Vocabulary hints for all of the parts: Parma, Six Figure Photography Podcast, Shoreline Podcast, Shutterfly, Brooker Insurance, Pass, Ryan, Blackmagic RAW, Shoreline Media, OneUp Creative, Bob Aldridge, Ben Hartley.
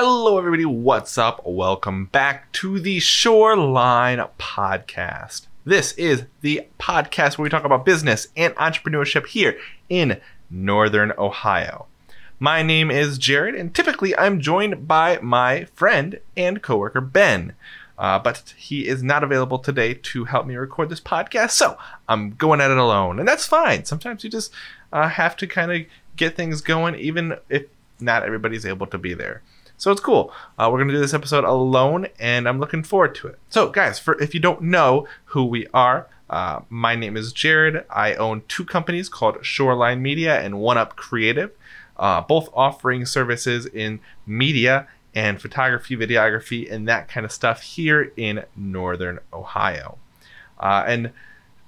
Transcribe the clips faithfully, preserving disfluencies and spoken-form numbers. Hello, everybody. What's up? Welcome back to the Shoreline Podcast. This is the podcast where we talk about business and entrepreneurship here in Northern Ohio. My name is Jared, and typically I'm joined by my friend and coworker, Ben. Uh, but he is not available today to help me record this podcast, so I'm going at it alone. And that's fine. Sometimes you just uh, have to kind of get things going, even if not everybody's able to be there. So it's cool. Uh, we're going to do this episode alone, and I'm looking forward to it. So, guys, for if you don't know who we are, uh, my name is Jared. I own two companies called Shoreline Media and OneUp Creative, uh, both offering services in media and photography, videography, and that kind of stuff here in Northern Ohio. Uh, and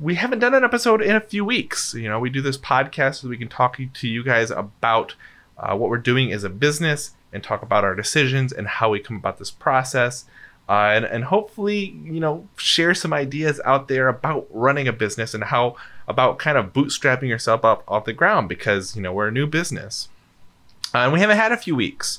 we haven't done an episode in a few weeks. You know, we do this podcast so we can talk to you guys about uh, what we're doing as a business, and talk about our decisions and how we come about this process, uh, and, and hopefully, you know, share some ideas out there about running a business and how about kind of bootstrapping yourself up off the ground, because, you know, we're a new business. Uh, and we haven't had a few weeks,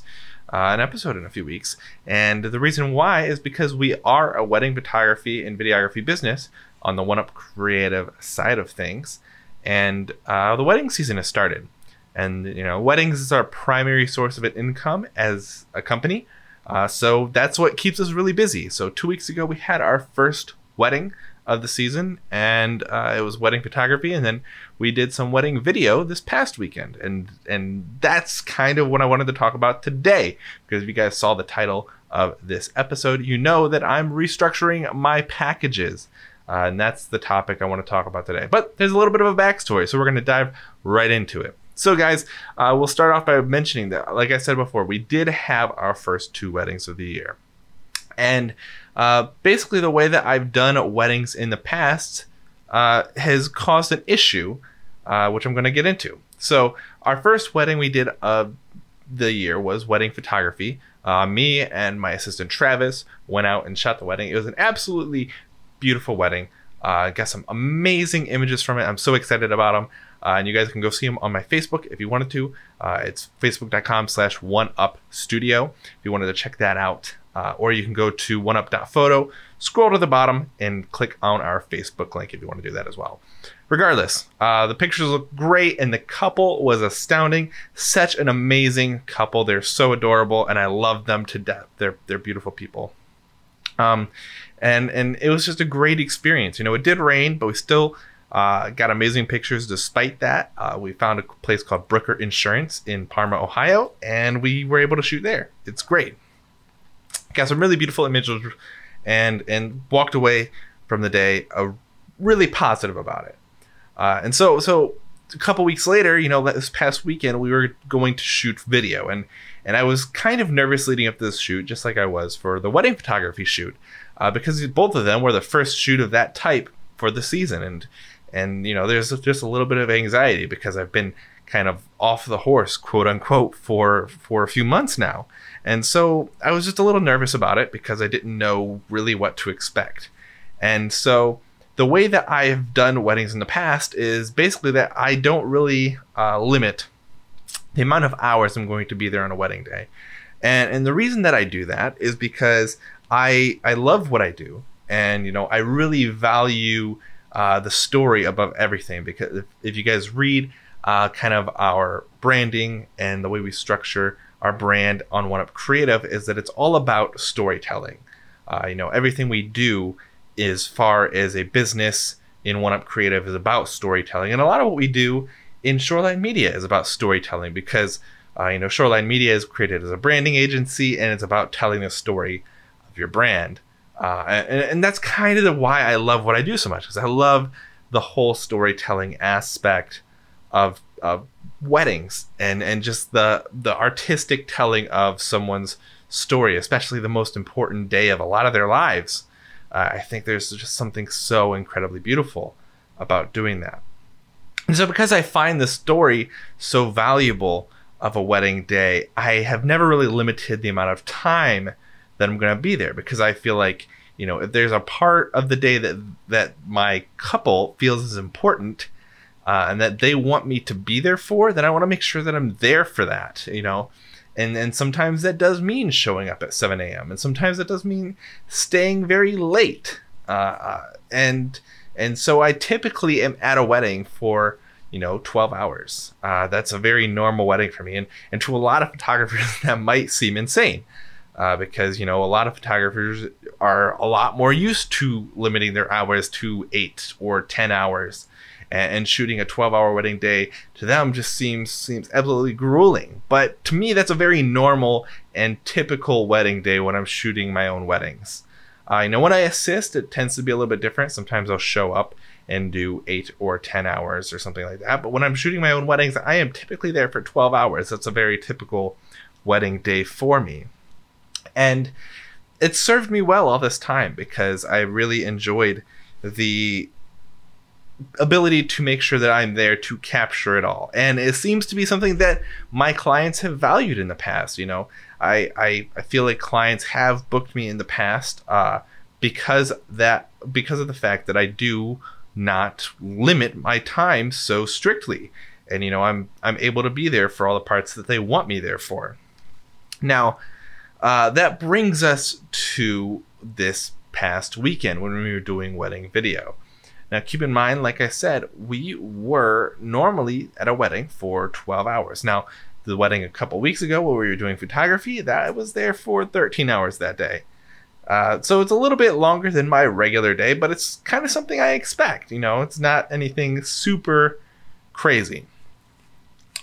uh, an episode in a few weeks. And the reason why is because we are a wedding photography and videography business on the OneUp Creative side of things. And uh, the wedding season has started. And, you know, weddings is our primary source of income as a company. Uh, so that's what keeps us really busy. So two weeks ago, we had our first wedding of the season, and uh, it was wedding photography. And then we did some wedding video this past weekend. And and that's kind of what I wanted to talk about today, because if you guys saw the title of this episode, you know that I'm restructuring my packages. Uh, and that's the topic I want to talk about today. But there's a little bit of a backstory, so we're going to dive right into it. So guys, uh, we'll start off by mentioning that, like I said before, we did have our first two weddings of the year. And uh, basically the way that I've done weddings in the past uh, has caused an issue, uh, which I'm going to get into. So our first wedding we did of the year was wedding photography. Uh, me and my assistant Travis went out and shot the wedding. It was an absolutely beautiful wedding. I uh, got some amazing images from it. I'm so excited about them. Uh, and you guys can go see them on my Facebook if you wanted to. Uh, it's facebook.com slash oneupstudio if you wanted to check that out. Uh, or you can go to oneup.photo, scroll to the bottom, and click on our Facebook link if you want to do that as well. Regardless, uh, the pictures look great, and the couple was astounding. Such an amazing couple. They're so adorable, and I love them to death. They're they're beautiful people. Um, and, and it was just a great experience. You know, it did rain, but we still... Uh, got amazing pictures despite that. Uh, we found a place called Brooker Insurance in Parma, Ohio, and we were able to shoot there. It's great. Got some really beautiful images and and walked away from the day uh, really positive about it. Uh, and so so a couple weeks later, you know, this past weekend, we were going to shoot video. And, and I was kind of nervous leading up to this shoot, just like I was for the wedding photography shoot, uh, because both of them were the first shoot of that type for the season. And And, you know, there's just a little bit of anxiety because I've been kind of off the horse, quote unquote, for for a few months now. And so I was just a little nervous about it because I didn't know really what to expect. And so the way that I've done weddings in the past is basically that I don't really uh, limit the amount of hours I'm going to be there on a wedding day. And and the reason that I do that is because I I love what I do. And, you know, I really value Uh, the story above everything, because if, if you guys read uh, kind of our branding and the way we structure our brand on OneUp Creative is that it's all about storytelling. Uh, you know, everything we do as far as a business in OneUp Creative is about storytelling. And a lot of what we do in Shoreline Media is about storytelling because, uh, you know, Shoreline Media is created as a branding agency and it's about telling the story of your brand. Uh, and, and that's kind of the why I love what I do so much, because I love the whole storytelling aspect of, of weddings and, and just the the artistic telling of someone's story, especially the most important day of a lot of their lives. Uh, I think there's just something so incredibly beautiful about doing that. And so because I find the story so valuable of a wedding day, I have never really limited the amount of time that I'm going to be there, because I feel like, you know, if there's a part of the day that that my couple feels is important uh, and that they want me to be there for, then I want to make sure that I'm there for that, you know, And and sometimes that does mean showing up at seven a.m. And sometimes that does mean staying very late. Uh, and and so I typically am at a wedding for, you know, twelve hours. Uh, that's a very normal wedding for me. And, and to a lot of photographers, that might seem insane. Uh, because, you know, a lot of photographers are a lot more used to limiting their hours to eight or ten hours. And, and shooting a twelve-hour wedding day to them just seems seems absolutely grueling. But to me, that's a very normal and typical wedding day when I'm shooting my own weddings. Uh, you know, when I assist, it tends to be a little bit different. Sometimes I'll show up and do eight or ten hours or something like that. But when I'm shooting my own weddings, I am typically there for twelve hours. That's a very typical wedding day for me. And it served me well all this time because I really enjoyed the ability to make sure that I'm there to capture it all. And it seems to be something that my clients have valued in the past. You know, I I, I feel like clients have booked me in the past uh, because that because of the fact that I do not limit my time so strictly. And, you know, I'm I'm able to be there for all the parts that they want me there for. Now, Uh, that brings us to this past weekend when we were doing wedding video. Now, keep in mind, like I said, we were normally at a wedding for twelve hours. Now, the wedding a couple weeks ago where we were doing photography, that I was there for thirteen hours that day. Uh, so it's a little bit longer than my regular day, but it's kind of something I expect. You know, it's not anything super crazy.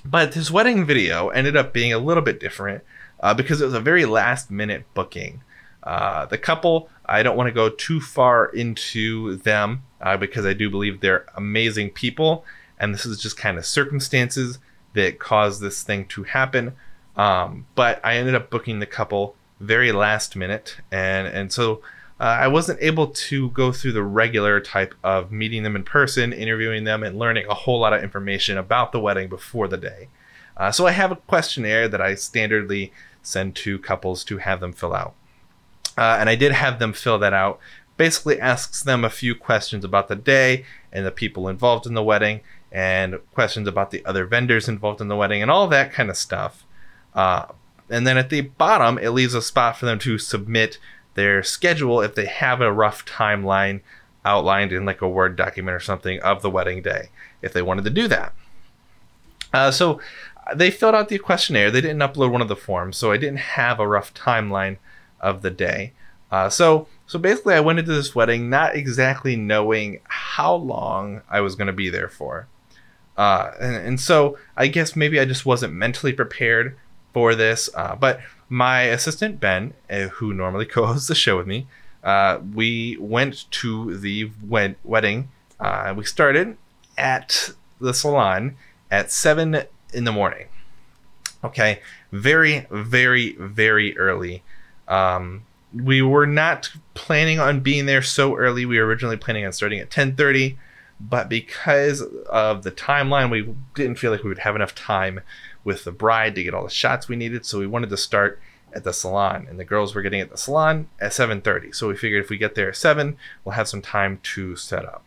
But this wedding video ended up being a little bit different. Uh, because it was a very last minute booking. Uh, the couple, I don't want to go too far into them uh, because I do believe they're amazing people. And this is just kind of circumstances that caused this thing to happen. Um, but I ended up booking the couple very last minute. And, and so uh, I wasn't able to go through the regular type of meeting them in person, interviewing them, and learning a whole lot of information about the wedding before the day. Uh, so I have a questionnaire that I standardly send to couples to have them fill out. Uh, and I did have them fill that out. Basically asks them a few questions about the day and the people involved in the wedding and questions about the other vendors involved in the wedding and all that kind of stuff. Uh, and then at the bottom, it leaves a spot for them to submit their schedule if they have a rough timeline outlined in like a Word document or something of the wedding day, if they wanted to do that. Uh, so they filled out the questionnaire. They didn't upload one of the forms, so I didn't have a rough timeline of the day. Uh, so so basically, I went into this wedding not exactly knowing how long I was going to be there for. Uh, and, and so I guess maybe I just wasn't mentally prepared for this. Uh, but my assistant, Ben, uh, who normally co-hosts the show with me, uh, we went to the wed- wedding. Uh, we started at the salon at seven in the morning. Okay. Very, very, very early. Um, we were not planning on being there so early. We were originally planning on starting at ten thirty, but because of the timeline, we didn't feel like we would have enough time with the bride to get all the shots we needed. So we wanted to start at the salon, and the girls were getting at the salon at seven thirty. So we figured if we get there at seven, we'll have some time to set up.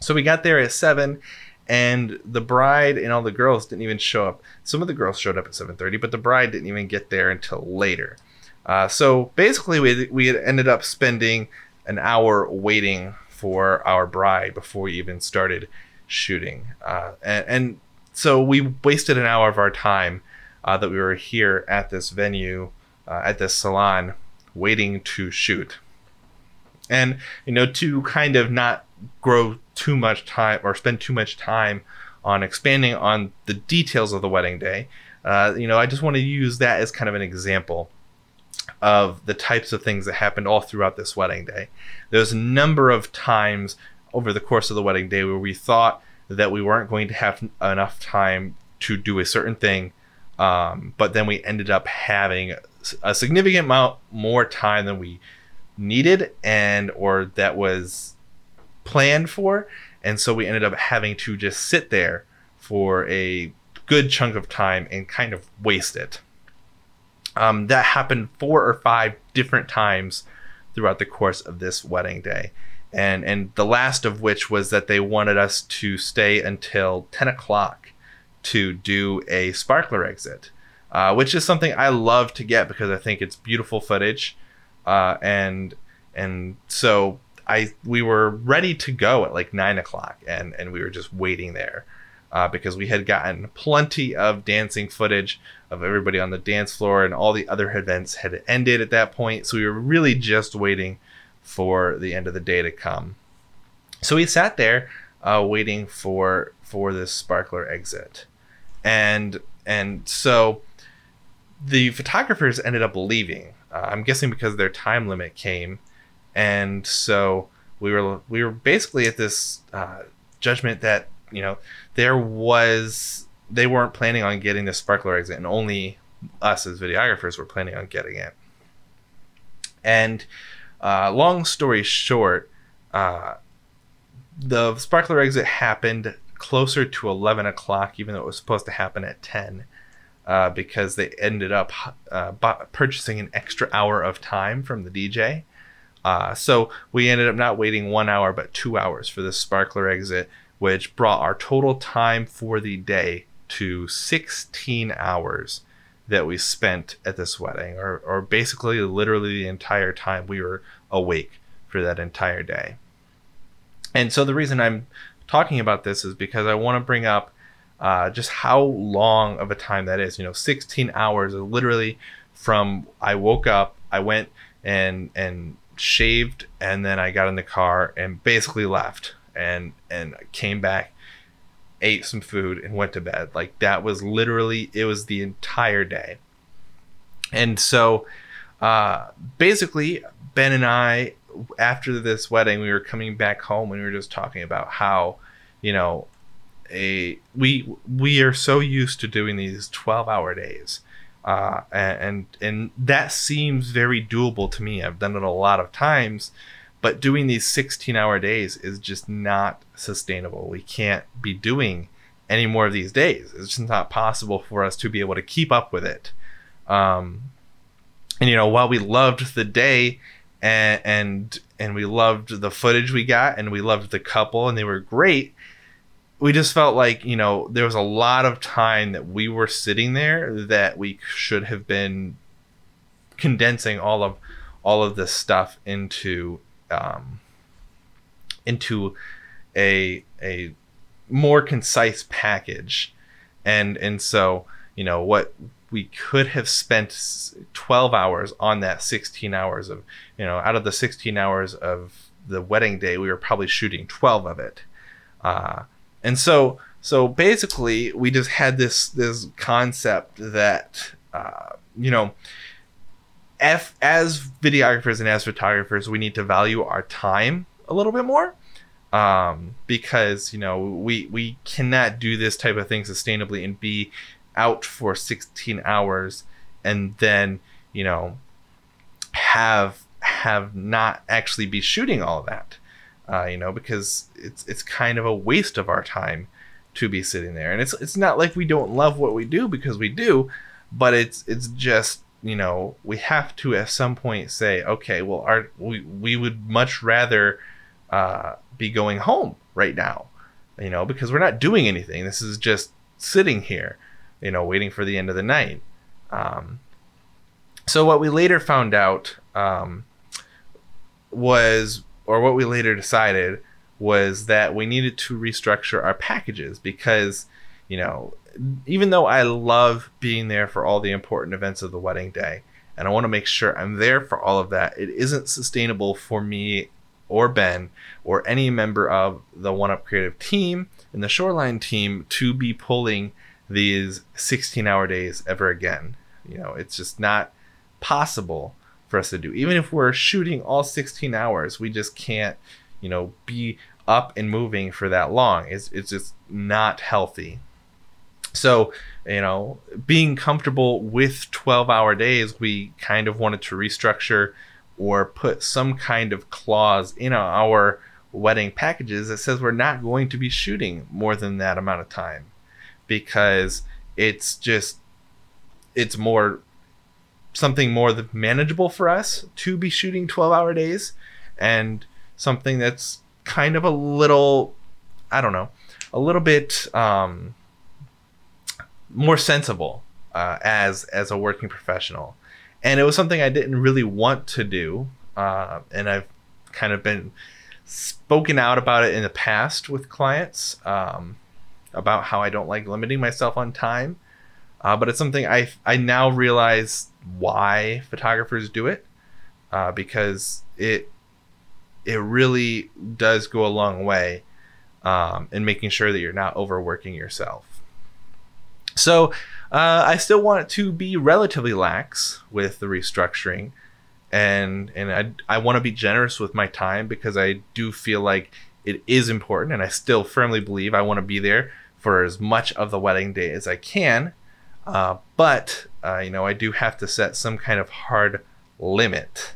So we got there at seven. And the bride and all the girls didn't even show up. Some of the girls showed up at seven thirty, but the bride didn't even get there until later. Uh, so basically, we we had ended up spending an hour waiting for our bride before we even started shooting. Uh, and, and so we wasted an hour of our time uh, that we were here at this venue, uh, at this salon, waiting to shoot. And, you know, to kind of not grow too much time or spend too much time on expanding on the details of the wedding day. Uh, you know, I just want to use that as kind of an example of the types of things that happened all throughout this wedding day. There's a number of times over the course of the wedding day where we thought that we weren't going to have enough time to do a certain thing, um, but then we ended up having a significant amount more time than we needed and or that was planned for, and so we ended up having to just sit there for a good chunk of time and kind of waste it. Um, that happened four or five different times throughout the course of this wedding day, and and the last of which was that they wanted us to stay until ten o'clock to do a sparkler exit. uh, which is something I love to get because I think it's beautiful footage. Uh, and and so I we were ready to go at like nine o'clock and, and we were just waiting there uh, because we had gotten plenty of dancing footage of everybody on the dance floor, and all the other events had ended at that point. So we were really just waiting for the end of the day to come. So we sat there uh, waiting for for this sparkler exit. And and so the photographers ended up leaving. Uh, I'm guessing because their time limit came. And so we were we were basically at this uh, judgment that, you know, there was they weren't planning on getting the sparkler exit, and only us as videographers were planning on getting it. And uh, long story short, uh, the sparkler exit happened closer to eleven o'clock, even though it was supposed to happen at ten, uh, because they ended up uh, bought, purchasing an extra hour of time from the D J. Uh, so we ended up not waiting one hour, but two hours for this sparkler exit, which brought our total time for the day to sixteen hours that we spent at this wedding, or, or basically literally the entire time we were awake for that entire day. And so the reason I'm talking about this is because I want to bring up uh, just how long of a time that is. You know, sixteen hours is literally from I woke up, I went and and shaved, and then I got in the car and basically left. And and came back, ate some food, and went to bed. Like, that was literally, it was the entire day. And so uh, basically, Ben and I, after this wedding, we were coming back home and we were just talking about how, you know, a we we are so used to doing these twelve-hour days. Uh, and, and that seems very doable to me. I've done it a lot of times. But doing these sixteen-hour days is just not sustainable. We can't be doing any more of these days. It's just not possible for us to be able to keep up with it. Um, and, you know, while we loved the day and, and and we loved the footage we got, and we loved the couple, and they were great, we just felt like, you know, there was a lot of time that we were sitting there that we should have been condensing all of all of this stuff into um, into a, a more concise package. And, and so, you know, what we could have spent twelve hours on that sixteen hours of, you know, out of the sixteen hours of the wedding day, we were probably shooting twelve of it. Uh, and so, so basically we just had this, this concept that, uh, you know, F, as videographers and as photographers, we need to value our time a little bit more, um, because, you know, we we cannot do this type of thing sustainably and be out for sixteen hours and then, you know, have have not actually be shooting all of that, uh, you know, because it's it's kind of a waste of our time to be sitting there. And it's it's not like we don't love what we do, because we do, but it's it's just, you know, we have to at some point say, okay, well, our, we, we would much rather uh, be going home right now, you know, because we're not doing anything. This is just sitting here, you know, waiting for the end of the night. Um, so what we later found out um, was, or what we later decided was that we needed to restructure our packages, because, you know, even though I love being there for all the important events of the wedding day, and I want to make sure I'm there for all of that, it isn't sustainable for me or Ben or any member of the OneUp Creative team and the Shoreline team to be pulling these sixteen-hour days ever again. You know, it's just not possible for us to do. Even if we're shooting all sixteen hours, we just can't, you know, be up and moving for that long. It's, it's just not healthy. So, you know, being comfortable with twelve-hour days, we kind of wanted to restructure or put some kind of clause in our wedding packages that says we're not going to be shooting more than that amount of time, because it's just, it's more, something more manageable for us to be shooting twelve-hour days, and something that's kind of a little, I don't know, a little bit, um, more sensible uh, as as a working professional. And it was something I didn't really want to do. Uh, and I've kind of been spoken out about it in the past with clients, um, about how I don't like limiting myself on time. Uh, but it's something I I now realize why photographers do it, uh, because it it really does go a long way um, in making sure that you're not overworking yourself. So uh, I still want to be relatively lax with the restructuring, and and I I want to be generous with my time because I do feel like it is important, and I still firmly believe I want to be there for as much of the wedding day as I can. Uh, but, uh, you know, I do have to set some kind of hard limit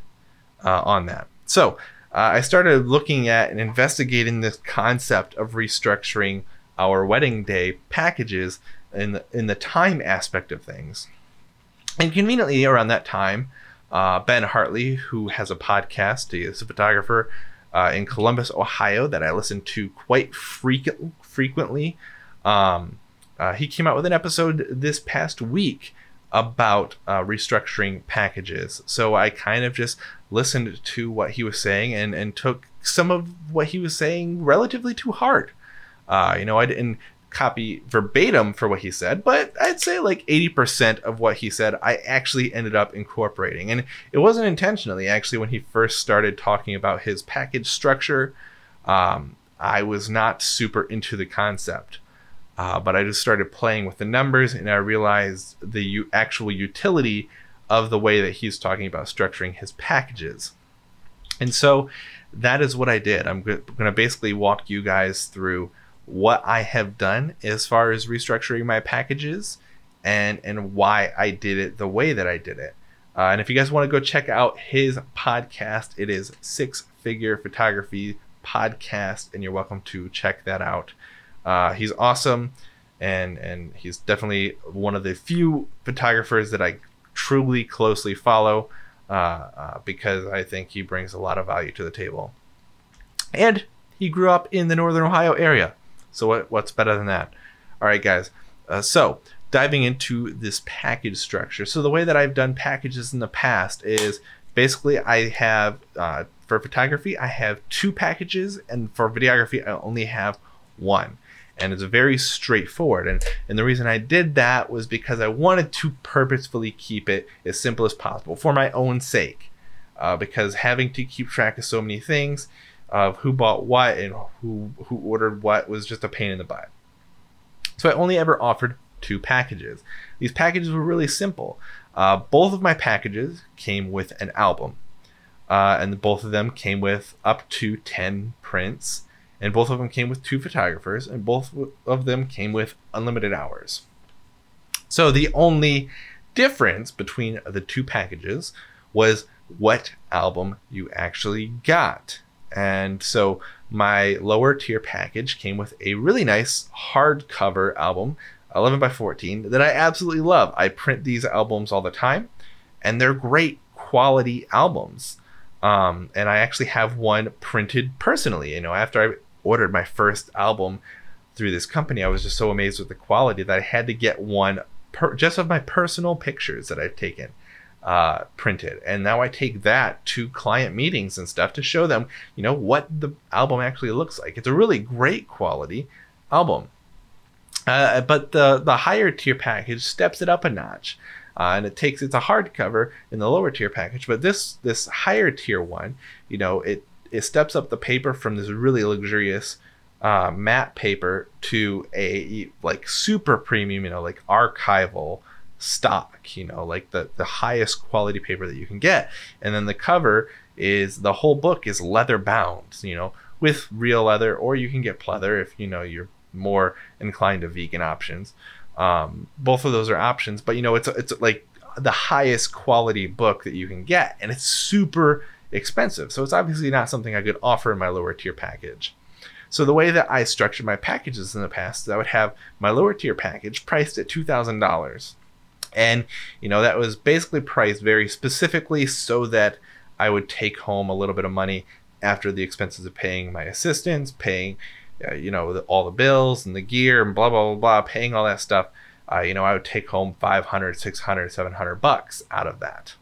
uh, on that. So uh, I started looking at and investigating this concept of restructuring our wedding day packages in the, in the time aspect of things. And conveniently around that time, uh, Ben Hartley, who has a podcast, he is a photographer uh, in Columbus, Ohio, that I listen to quite frequent, frequently. Um, Uh, he came out with an episode this past week about uh, restructuring packages. So I kind of just listened to what he was saying and, and took some of what he was saying relatively to heart. Uh, you know, I didn't copy verbatim for what he said, but I'd say like eighty percent of what he said, I actually ended up incorporating. And it wasn't intentionally. Actually, when he first started talking about his package structure, um, I was not super into the concept. Uh, but I just started playing with the numbers, and I realized the u- actual utility of the way that he's talking about structuring his packages. And so that is what I did. I'm g- going to basically walk you guys through what I have done as far as restructuring my packages and, and why I did it the way that I did it. Uh, and if you guys want to go check out his podcast, it is Six Figure Photography Podcast, and you're welcome to check that out. Uh, he's awesome, and and he's definitely one of the few photographers that I truly closely follow uh, uh, because I think he brings a lot of value to the table. And he grew up in the Northern Ohio area, so what what's better than that? All right, guys. Uh, so diving into this package structure. So the way that I've done packages in the past is basically I have uh, for photography I have two packages, and for videography I only have one. And it's very straightforward. And, and the reason I did that was because I wanted to purposefully keep it as simple as possible for my own sake. Uh, because having to keep track of so many things, of who bought what and who, who ordered what, was just a pain in the butt. So I only ever offered two packages. These packages were really simple. Uh, both of my packages came with an album. Uh, and both of them came with up to ten prints. And both of them came with two photographers, and both of them came with unlimited hours. So the only difference between the two packages was what album you actually got. And so my lower tier package came with a really nice hardcover album, eleven by fourteen, that I absolutely love. I print these albums all the time, and they're great quality albums. Um, and I actually have one printed personally. You know, after I ordered my first album through this company, I was just so amazed with the quality that I had to get one per, just of my personal pictures that I've taken uh, printed. And now I take that to client meetings and stuff to show them, you know, what the album actually looks like. It's a really great quality album. Uh, but the, the higher tier package steps it up a notch. Uh, and it takes, it's a hardcover in the lower tier package, but this this higher tier one, you know, it, it steps up the paper from this really luxurious uh, matte paper to a like super premium, you know, like archival stock, you know, like the, the highest quality paper that you can get. And then the cover is, the whole book is leather bound, you know, with real leather, or you can get pleather if, you know, you're more inclined to vegan options. Um, both of those are options, but you know, it's, it's like the highest quality book that you can get, and it's super expensive. So it's obviously not something I could offer in my lower tier package. So the way that I structured my packages in the past, is I would have my lower tier package priced at two thousand dollars. And, you know, that was basically priced very specifically so that I would take home a little bit of money after the expenses of paying my assistants, paying, you know, all the bills and the gear and blah, blah, blah, blah, paying all that stuff. uh, you know, I would take home five hundred, six hundred, seven hundred bucks out of that.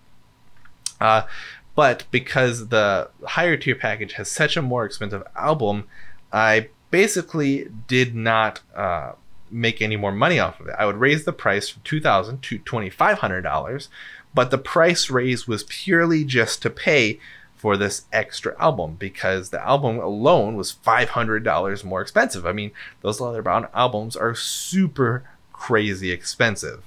Uh, but because the higher tier package has such a more expensive album, I basically did not uh, make any more money off of it. I would raise the price from two thousand dollars to twenty-five hundred dollars, but the price raise was purely just to pay for this extra album, because the album alone was five hundred dollars more expensive. I mean, those leather-bound albums are super crazy expensive.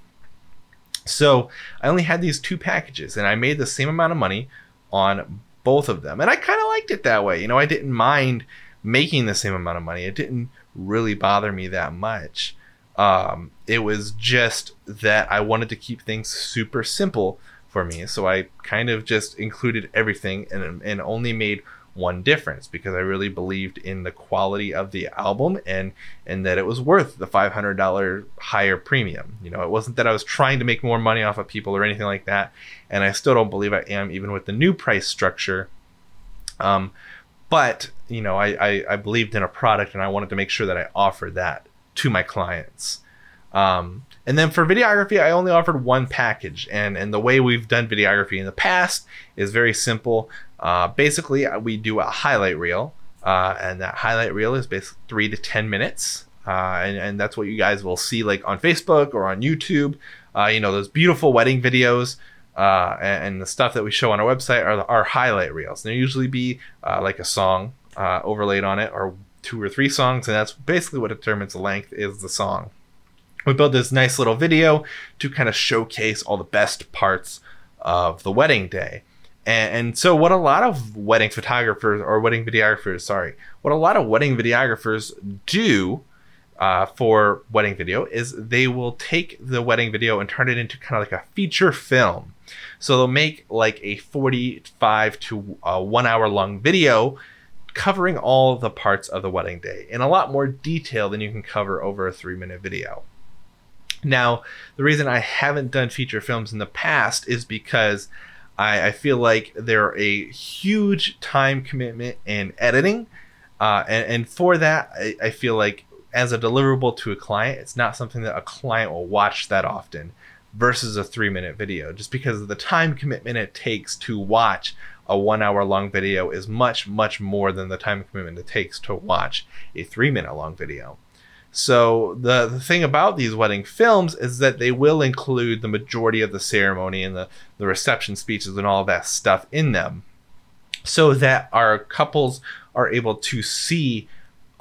So I only had these two packages, and I made the same amount of money on both of them. And I kind of liked it that way. You know, I didn't mind making the same amount of money. It didn't really bother me that much. Um, it was just that I wanted to keep things super simple for me. So I kind of just included everything and, and only made one difference, because I really believed in the quality of the album and and that it was worth the five hundred dollars higher premium. You know, it wasn't that I was trying to make more money off of people or anything like that. And I still don't believe I am, even with the new price structure. Um, but, you know, I, I, I believed in a product, and I wanted to make sure that I offered that to my clients. Um, and then for videography, I only offered one package. And, and the way we've done videography in the past is very simple. Uh, basically, we do a highlight reel. Uh, and that highlight reel is basically three to ten minutes. Uh, and, and that's what you guys will see like on Facebook or on YouTube. Uh, you know, those beautiful wedding videos uh, and, and the stuff that we show on our website are our highlight reels. And they'll usually be uh, like a song uh, overlaid on it, or two or three songs. And that's basically what determines the length is the song. We built this nice little video to kind of showcase all the best parts of the wedding day. And, and so what a lot of wedding photographers or wedding videographers, sorry, what a lot of wedding videographers do uh, for wedding video is they will take the wedding video and turn it into kind of like a feature film. So they'll make like a forty-five to one hour long video covering all the parts of the wedding day in a lot more detail than you can cover over a three minute video. Now, the reason I haven't done feature films in the past is because I, I feel like they're a huge time commitment in editing. Uh, and, and for that, I, I feel like as a deliverable to a client, it's not something that a client will watch that often versus a three minute video, just because of the time commitment it takes to watch a one hour long video is much, much more than the time commitment it takes to watch a three minute long video. So the, the thing about these wedding films is that they will include the majority of the ceremony and the, the reception speeches and all that stuff in them, so that our couples are able to see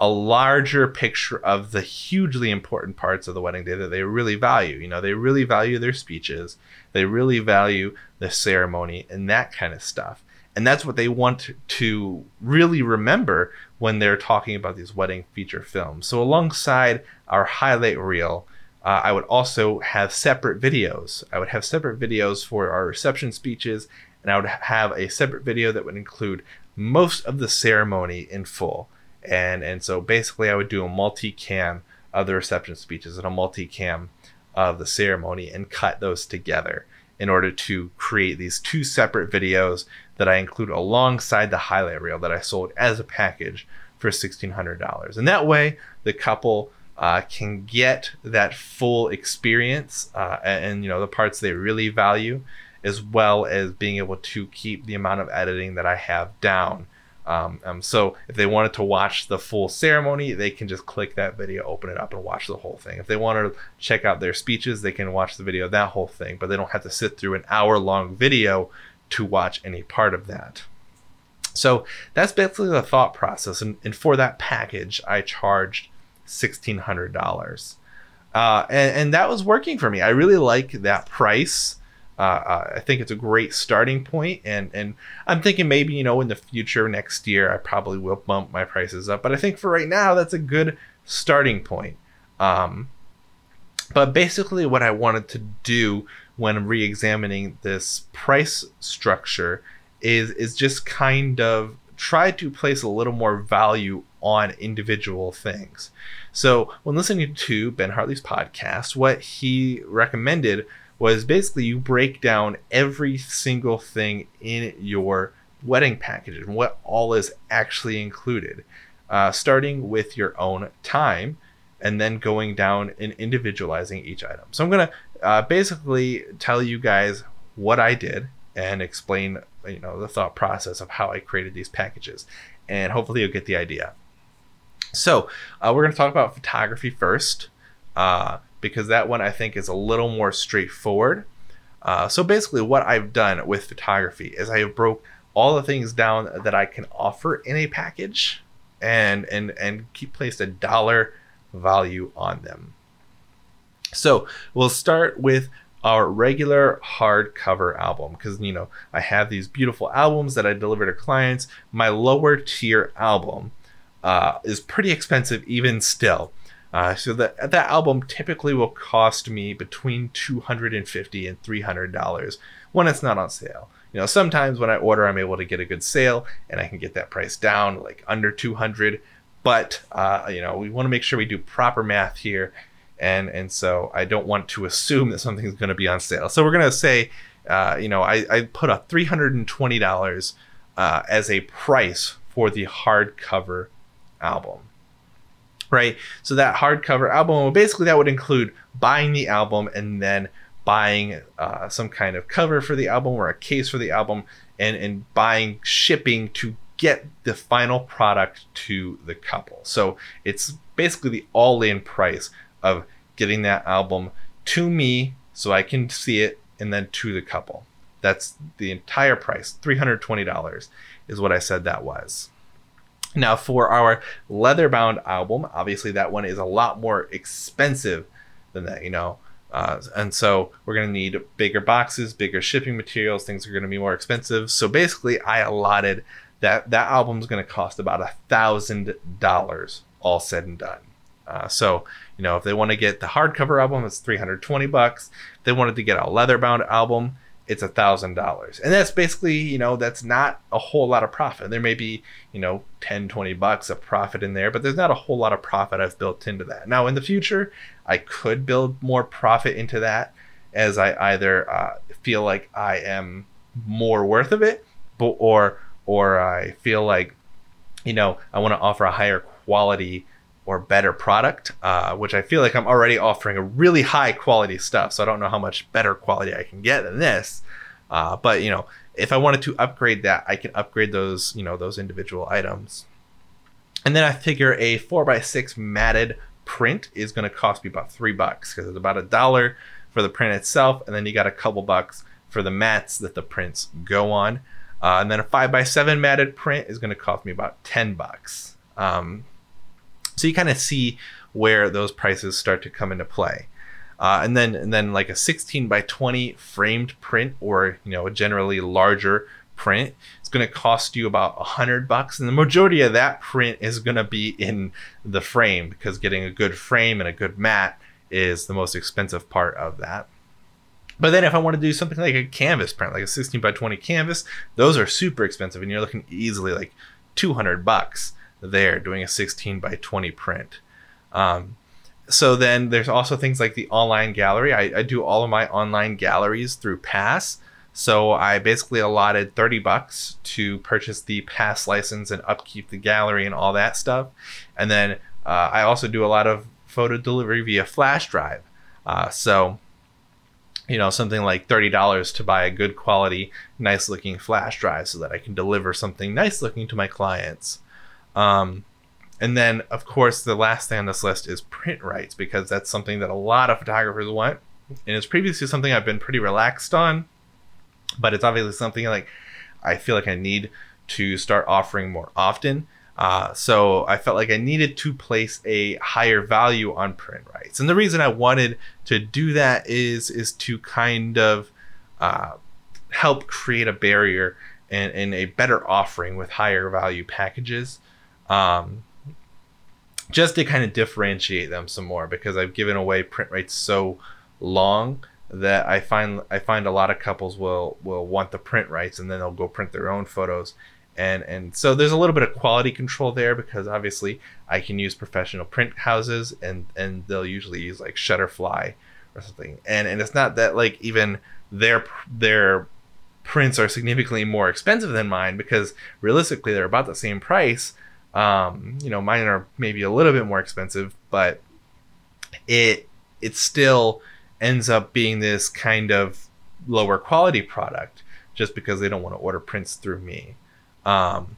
a larger picture of the hugely important parts of the wedding day that they really value. You know, they really value their speeches. They really value the ceremony and that kind of stuff. And that's what they want to really remember when they're talking about these wedding feature films. So alongside our highlight reel, uh, I would also have separate videos. I would have separate videos for our reception speeches, and I would have a separate video that would include most of the ceremony in full. And, and so basically I would do a multi-cam of the reception speeches and a multi-cam of the ceremony and cut those together in order to create these two separate videos that I include alongside the highlight reel that I sold as a package for sixteen hundred dollars. And that way the couple uh, can get that full experience uh, and, you know, the parts they really value, as well as being able to keep the amount of editing that I have down. Um, um, so if they wanted to watch the full ceremony, they can just click that video, open it up, and watch the whole thing. If they want to check out their speeches, they can watch the video, that whole thing, but they don't have to sit through an hour long video to watch any part of that. So that's basically the thought process. And, and for that package, I charged sixteen hundred dollars. Uh, and, and that was working for me. I really like that price. Uh, I think it's a great starting point, and, and I'm thinking maybe, you know, in the future, next year, I probably will bump my prices up. But I think for right now, that's a good starting point. Um, but basically what I wanted to do when re-examining this price structure is, is just kind of try to place a little more value on individual things. So when listening to Ben Hartley's podcast, what he recommended was basically you break down every single thing in your wedding package and what all is actually included, uh, starting with your own time, and then going down and individualizing each item. So I'm going to uh, basically tell you guys what I did and explain, you know, the thought process of how I created these packages, and hopefully you'll get the idea. So uh, we're going to talk about photography first, uh, because that one I think is a little more straightforward. Uh, so basically what I've done with photography is I have broke all the things down that I can offer in a package and and and keep placed a dollar value on them. So we'll start with our regular hardcover album, because, you know, I have these beautiful albums that I deliver to clients. My lower tier album uh, is pretty expensive even still. Uh, so that that album typically will cost me between two hundred fifty dollars and three hundred dollars when it's not on sale. You know, sometimes when I order, I'm able to get a good sale and I can get that price down like under two hundred dollars. But, uh, you know, we want to make sure we do proper math here. And and so I don't want to assume that something's going to be on sale. So we're going to say, uh, you know, I, I put up three hundred twenty dollars uh, as a price for the hardcover album. Right, so that hardcover album, basically that would include buying the album and then buying uh, some kind of cover for the album or a case for the album, and, and buying shipping to get the final product to the couple. So it's basically the all-in price of getting that album to me so I can see it and then to the couple. That's the entire price, three hundred twenty dollars is what I said that was. Now for our leather-bound album, obviously that one is a lot more expensive than that, you know. Uh, and so we're going to need bigger boxes, bigger shipping materials, things are going to be more expensive. So basically I allotted that that album is going to cost about one thousand dollars all said and done. Uh, so, you know, if they want to get the hardcover album, it's three hundred twenty bucks. If they wanted to get a leather-bound album, it's one thousand dollars. And that's basically, you know, that's not a whole lot of profit. There may be, you know, ten, twenty bucks of profit in there, but there's not a whole lot of profit I've built into that. Now, in the future, I could build more profit into that as I either uh, feel like I am more worth of it, but, or or I feel like, you know, I want to offer a higher quality or better product, uh, which I feel like I'm already offering a really high quality stuff. So I don't know how much better quality I can get than this. Uh, but, you know, if I wanted to upgrade that, I can upgrade those, you know, those individual items. And then I figure a four by six matted print is going to cost me about three bucks because it's about a dollar for the print itself. And then you got a couple bucks for the mats that the prints go on. Uh, and then a five by seven matted print is going to cost me about ten bucks. Um, so you kind of see where those prices start to come into play. Uh, and then, and then like a sixteen by twenty framed print, or, you know, a generally larger print, it's going to cost you about a hundred bucks. And the majority of that print is going to be in the frame, because getting a good frame and a good mat is the most expensive part of that. But then if I want to do something like a canvas print, like a sixteen by twenty canvas, those are super expensive. And you're looking easily like two hundred bucks there doing a sixteen by twenty print. Um, so then there's also things like the online gallery. I, I do all of my online galleries through Pass. So I basically allotted thirty bucks to purchase the Pass license and upkeep the gallery and all that stuff. And then uh, I also do a lot of photo delivery via flash drive. Uh, so... you know, something like thirty dollars to buy a good quality, nice looking flash drive so that I can deliver something nice looking to my clients. Um, and then, of course, the last thing on this list is print rights, because that's something that a lot of photographers want. And it's previously something I've been pretty relaxed on, but it's obviously something like I feel like I need to start offering more often. Uh, so I felt like I needed to place a higher value on print rights. And the reason I wanted to do that is is to kind of uh, help create a barrier and, and a better offering with higher value packages, um, just to kind of differentiate them some more, because I've given away print rights so long that I find I find a lot of couples will, will want the print rights, and then they'll go print their own photos. And and so there's a little bit of quality control there, because obviously I can use professional print houses, and, and they'll usually use like Shutterfly or something. And and it's not that like even their their prints are significantly more expensive than mine, because realistically they're about the same price. Um, you know, mine are maybe a little bit more expensive, but it it still ends up being this kind of lower quality product just because they don't want to order prints through me. Um,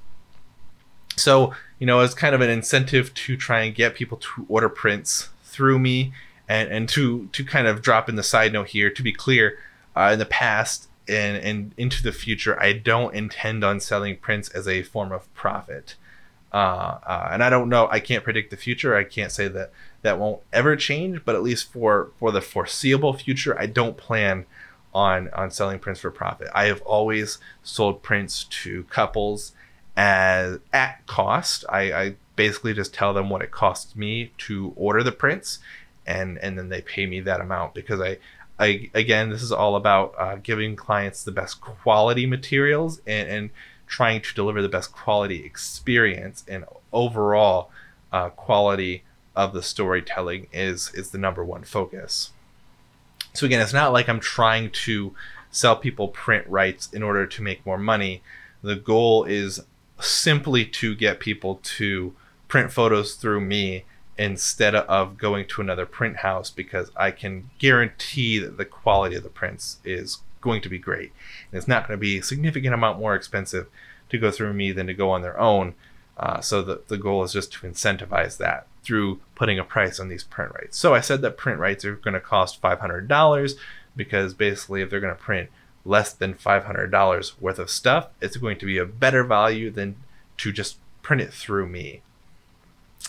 so, you know, as kind of an incentive to try and get people to order prints through me, and, and to, to kind of drop in the side note here, to be clear, uh, in the past and, and into the future, I don't intend on selling prints as a form of profit. Uh, uh, and I don't know, I can't predict the future. I can't say that that won't ever change, but at least for, for the foreseeable future, I don't plan on, on selling prints for profit. I have always sold prints to couples as at cost. I, I basically just tell them what it costs me to order the prints, and, and then they pay me that amount, because I, I, again, this is all about uh, giving clients the best quality materials and, and trying to deliver the best quality experience, and overall uh, quality of the storytelling is, is the number one focus. So again, it's not like I'm trying to sell people print rights in order to make more money. The goal is simply to get people to print photos through me instead of going to another print house, because I can guarantee that the quality of the prints is going to be great. And it's not going to be a significant amount more expensive to go through me than to go on their own. Uh, so the, the goal is just to incentivize that through putting a price on these print rights. So I said that print rights are going to cost five hundred dollars, because basically if they're going to print less than five hundred dollars worth of stuff, it's going to be a better value than to just print it through me.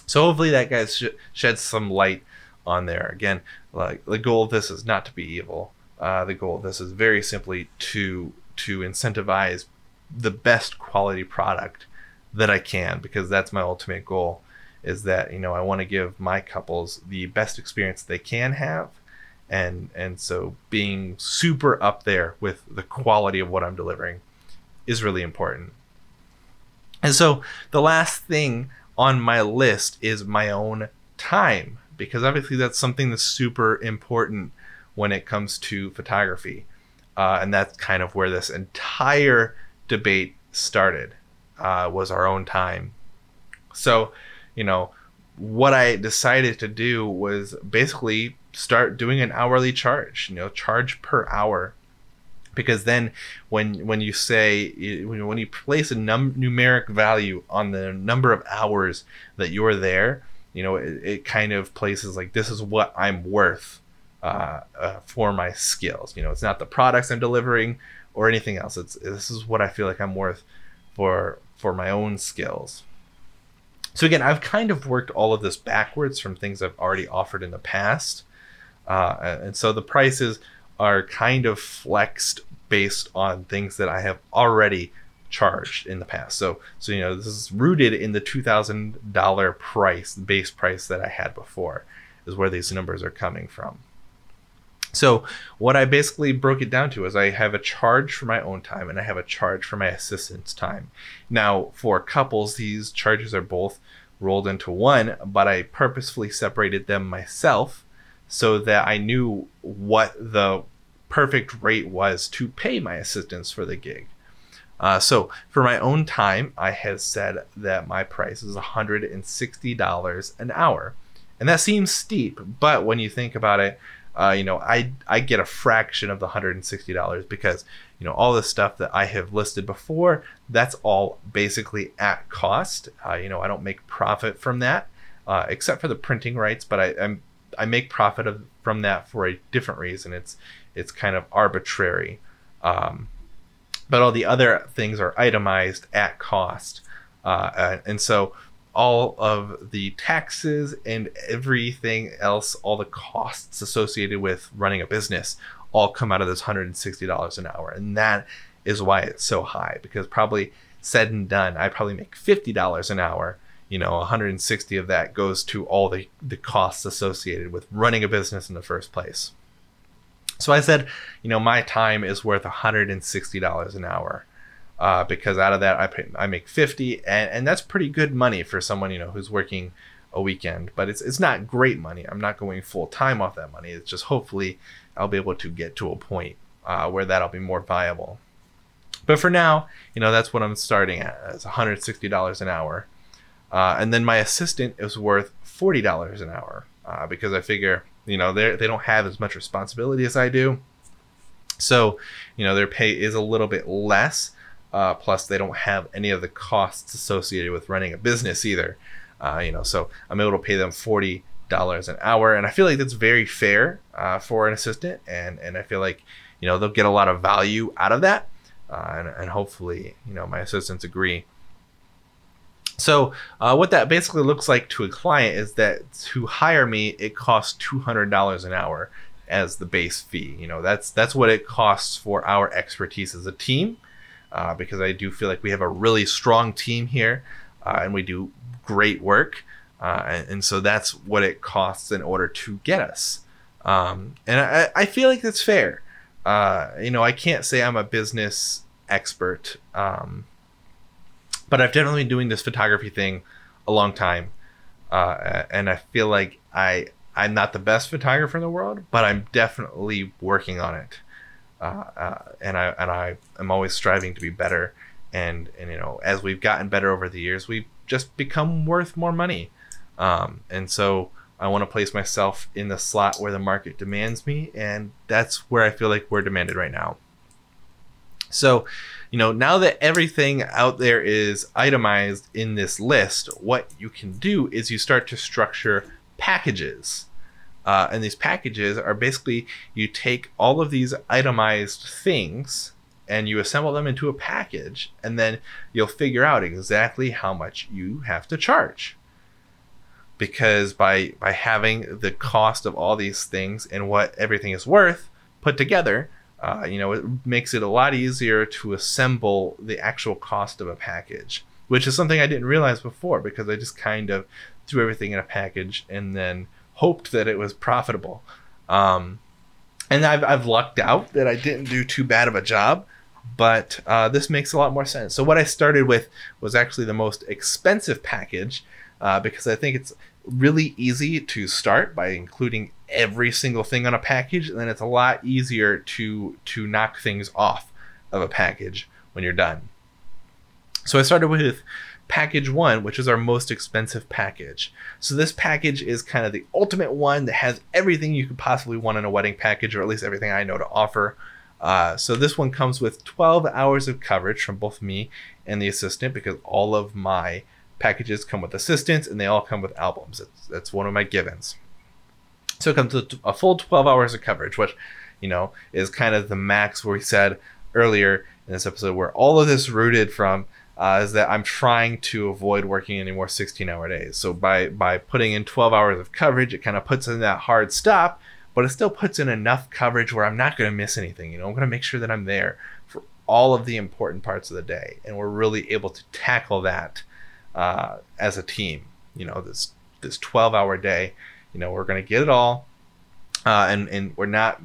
So hopefully that guy sh- sheds some light on there. Again, like, the goal of this is not to be evil. Uh, the goal of this is very simply to to incentivize the best quality product that I can, because that's my ultimate goal. Is that, you know, I want to give my couples the best experience they can have, and and so being super up there with the quality of what I'm delivering is really important. And so the last thing on my list is my own time, because obviously that's something that's super important when it comes to photography, uh, and that's kind of where this entire debate started, uh, was our own time. So, you know, what I decided to do was basically start doing an hourly charge, you know, charge per hour, because then when when you say, when you place a num- numeric value on the number of hours that you're there, you know, it, it kind of places like, this is what I'm worth uh, uh, for my skills. You know, it's not the products I'm delivering or anything else. It's, this is what I feel like I'm worth for for my own skills. So again, I've kind of worked all of this backwards from things I've already offered in the past. Uh, and so the prices are kind of flexed based on things that I have already charged in the past. So, so you know, this is rooted in the two thousand dollars price, base price that I had before, is where these numbers are coming from. So what I basically broke it down to is I have a charge for my own time, and I have a charge for my assistant's time. Now, for couples, these charges are both rolled into one, but I purposefully separated them myself so that I knew what the perfect rate was to pay my assistants for the gig. Uh, so for my own time, I have said that my price is one hundred sixty dollars an hour. And that seems steep, but when you think about it, Uh, you know, I I get a fraction of the one hundred sixty dollars, because, you know, all the stuff that I have listed before, that's all basically at cost. Uh, you know, I don't make profit from that, uh, except for the printing rights. But I I'm, I make profit of, from that for a different reason. It's it's kind of arbitrary. Um, but all the other things are itemized at cost. Uh, and so all of the taxes and everything else, all the costs associated with running a business, all come out of this one hundred sixty dollars an hour. And that is why it's so high, because probably said and done, I probably make fifty dollars an hour. You know, one hundred sixty of that goes to all the, the costs associated with running a business in the first place. So I said, you know, my time is worth one hundred sixty dollars an hour. Uh, because out of that, I pay, I make fifty, and, and that's pretty good money for someone, you know, who's working a weekend. But it's it's not great money. I'm not going full time off that money. It's just, hopefully I'll be able to get to a point uh, where that'll be more viable. But for now, you know, that's what I'm starting at, as one hundred sixty dollars an hour, uh, and then my assistant is worth forty dollars an hour, uh, because I figure You know, they they don't have as much responsibility as I do. So, you know, their pay is a little bit less. Uh, plus, they don't have any of the costs associated with running a business either. Uh, you know, so I'm able to pay them forty dollars an hour. And I feel like that's very fair uh, for an assistant. And, and I feel like, you know, they'll get a lot of value out of that. Uh, and, and hopefully, you know, my assistants agree. So uh, what that basically looks like to a client is that to hire me, it costs two hundred dollars an hour as the base fee. You know, that's that's what it costs for our expertise as a team, uh, because I do feel like we have a really strong team here, uh, and we do great work. Uh, and, and so that's what it costs in order to get us. Um, and I, I feel like that's fair. Uh, you know, I can't say I'm a business expert, um, but I've definitely been doing this photography thing a long time. Uh, and I feel like I, I'm not the best photographer in the world, but I'm definitely working on it. Uh, uh, and I, and I am always striving to be better. And, and, you know, as we've gotten better over the years, we've just become worth more money. Um, and so I want to place myself in the slot where the market demands me. And that's where I feel like we're demanded right now. So, you know, now that everything out there is itemized in this list, what you can do is you start to structure packages. Uh, and these packages are basically, you take all of these itemized things and you assemble them into a package, and then you'll figure out exactly how much you have to charge. Because by by having the cost of all these things and what everything is worth put together, Uh, you know, it makes it a lot easier to assemble the actual cost of a package, which is something I didn't realize before, because I just kind of threw everything in a package and then hoped that it was profitable. Um, and I've, I've lucked out that I didn't do too bad of a job, but uh, this makes a lot more sense. So what I started with was actually the most expensive package, uh, because I think it's really easy to start by including every single thing on a package, and then it's a lot easier to to knock things off of a package when you're done. So I started with package one, which is our most expensive package. So this package is kind of the ultimate one that has everything you could possibly want in a wedding package, or at least everything I know to offer. Uh, so this one comes with twelve hours of coverage from both me and the assistant, because all of my packages come with assistants and they all come with albums. That's, that's one of my givens. So it comes with a full twelve hours of coverage, which, you know, is kind of the max where we said earlier in this episode where all of this rooted from uh, is that I'm trying to avoid working any more sixteen hour days. So by, by putting in twelve hours of coverage, it kind of puts in that hard stop, but it still puts in enough coverage where I'm not going to miss anything. You know, I'm going to make sure that I'm there for all of the important parts of the day. And we're really able to tackle that uh, as a team. You know, this, this twelve hour day, you know, we're going to get it all, uh, and, and we're not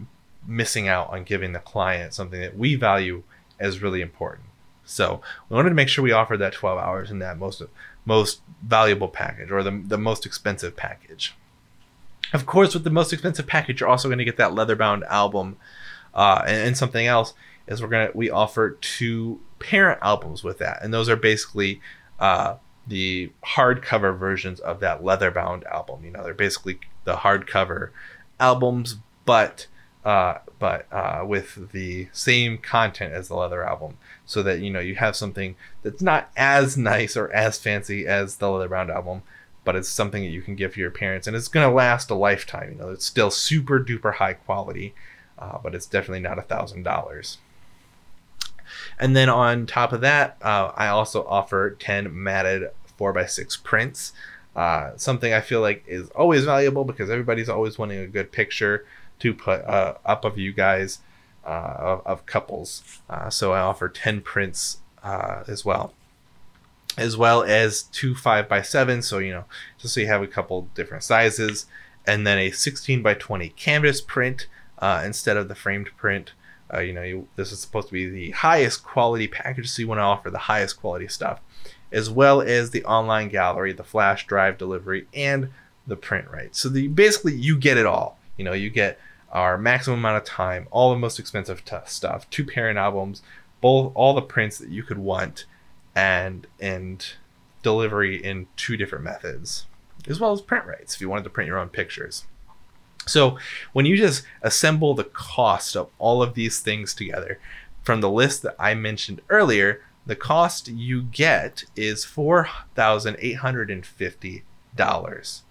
missing out on giving the client something that we value as really important. So we wanted to make sure we offered that twelve hours in that most most valuable package, or the, the most expensive package. Of course, with the most expensive package, you're also going to get that leather-bound album, uh, and, and something else is we're going to, we offer two parent albums with that. And those are basically, uh, the hardcover versions of that leather-bound album. You know, they're basically the hardcover albums, but uh, but uh, with the same content as the leather album, so that, you know, you have something that's not as nice or as fancy as the leather-bound album, but it's something that you can give to your parents, and it's going to last a lifetime. You know, it's still super duper high quality, uh, but it's definitely not a thousand dollars. And then on top of that, uh, I also offer ten matted four by six prints, uh, something I feel like is always valuable because everybody's always wanting a good picture to put uh, up of you guys, uh, of, of couples. Uh, so I offer ten prints uh, as well, as well as two five by sevens. So, you know, just so you have a couple different sizes, and then a sixteen by twenty canvas print uh, instead of the framed print. Uh, you know, you, this is supposed to be the highest quality package, so you want to offer the highest quality stuff, as well as the online gallery, the flash drive delivery, and the print rights. So the, basically, you get it all. You know, you get our maximum amount of time, all the most expensive t- stuff, two parent albums, both all the prints that you could want, and and delivery in two different methods, as well as print rights if you wanted to print your own pictures. So when you just assemble the cost of all of these things together from the list that I mentioned earlier, the cost you get is four thousand eight hundred fifty dollars,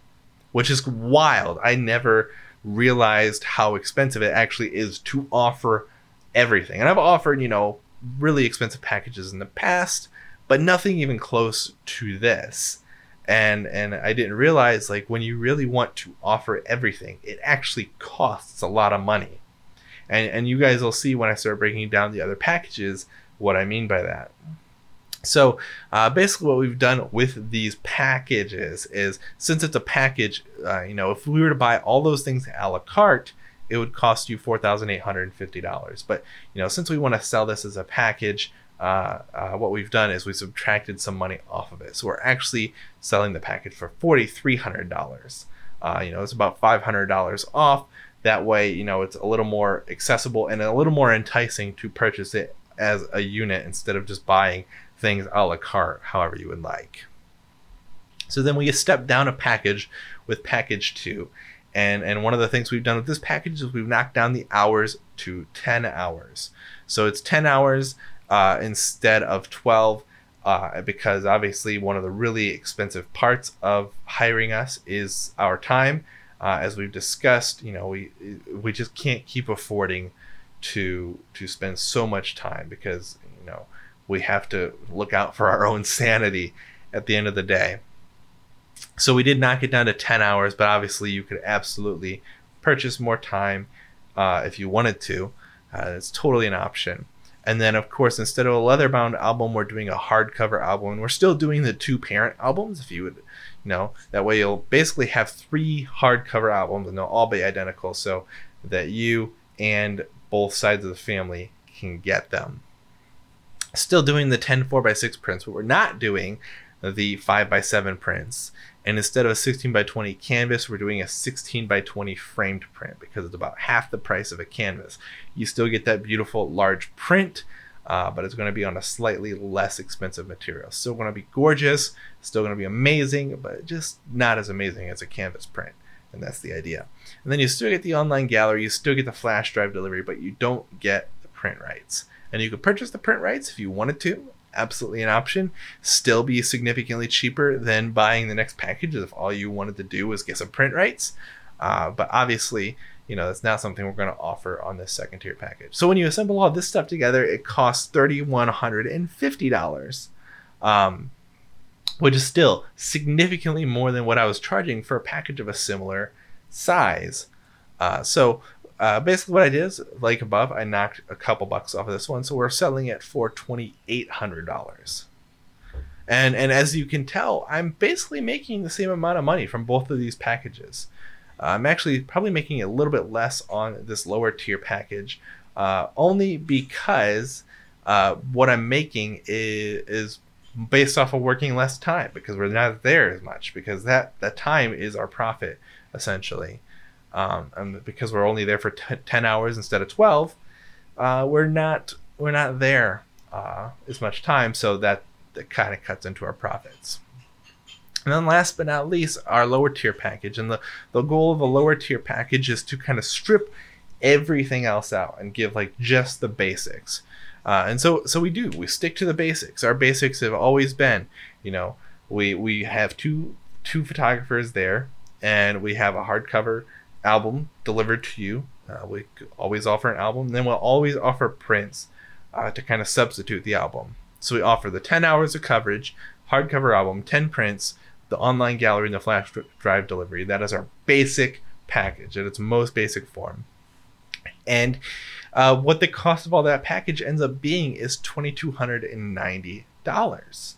which is wild. I never realized how expensive it actually is to offer everything. And I've offered, you know, really expensive packages in the past, but nothing even close to this. And and I didn't realize, like, when you really want to offer everything, it actually costs a lot of money. And and you guys will see when I start breaking down the other packages what I mean by that. So uh, basically what we've done with these packages is, since it's a package, uh, you know, if we were to buy all those things a la carte, it would cost you four thousand eight hundred fifty dollars. But, you know, since we want to sell this as a package, Uh, uh, what we've done is we subtracted some money off of it. So we're actually selling the package for four thousand three hundred dollars. Uh, you know, it's about five hundred dollars off. That way, you know, it's a little more accessible and a little more enticing to purchase it as a unit instead of just buying things a la carte, however you would like. So then we step down a package with package two. And, and one of the things we've done with this package is we've knocked down the hours to ten hours. So it's ten hours. Uh, instead of twelve, uh, because obviously one of the really expensive parts of hiring us is our time. Uh, as we've discussed, you know, we we just can't keep affording to to spend so much time, because, you know, we have to look out for our own sanity at the end of the day. So we did knock it down to ten hours, but obviously you could absolutely purchase more time uh, if you wanted to. Uh, it's totally an option. And then, of course, instead of a leather-bound album, we're doing a hardcover album. And we're still doing the two parent albums, if you would, you know. That way you'll basically have three hardcover albums, and they'll all be identical so that you and both sides of the family can get them. Still doing the ten four by six prints, but we're not doing the five by seven prints. And instead of a sixteen by twenty canvas, we're doing a sixteen by twenty framed print, because it's about half the price of a canvas. You still get that beautiful large print, uh, but it's going to be on a slightly less expensive material. Still going to be gorgeous, still going to be amazing, but just not as amazing as a canvas print. And that's the idea. And then you still get the online gallery, you still get the flash drive delivery, but you don't get the print rights. And you could purchase the print rights if you wanted to. Absolutely an option. Still be significantly cheaper than buying the next package if all you wanted to do was get some print rights. Uh, but obviously, you know, that's not something we're going to offer on this second tier package. So when you assemble all this stuff together, it costs three thousand one hundred fifty dollars, um, which is still significantly more than what I was charging for a package of a similar size. Uh, so Uh, basically what I did is, like above, I knocked a couple bucks off of this one. So we're selling it for two thousand eight hundred dollars. And and as you can tell, I'm basically making the same amount of money from both of these packages. Uh, I'm actually probably making a little bit less on this lower tier package, uh, only because uh, what I'm making is, is based off of working less time, because we're not there as much, because that, that time is our profit, essentially. Um, and because we're only there for t- ten hours instead of twelve, uh, we're not we're not there uh, as much time. So that, that kind of cuts into our profits. And then last but not least, our lower tier package. And the, the goal of the lower tier package is to kind of strip everything else out and give like just the basics. Uh, and so so we do. We stick to the basics. Our basics have always been, you know, we we have two two photographers there, and we have a hardcover album delivered to you. Uh, we always offer an album, and then we'll always offer prints uh, to kind of substitute the album. So we offer the ten hours of coverage, hardcover album, ten prints, the online gallery, and the flash drive delivery. That is our basic package at its most basic form. And uh, what the cost of all that package ends up being is two thousand two hundred ninety dollars.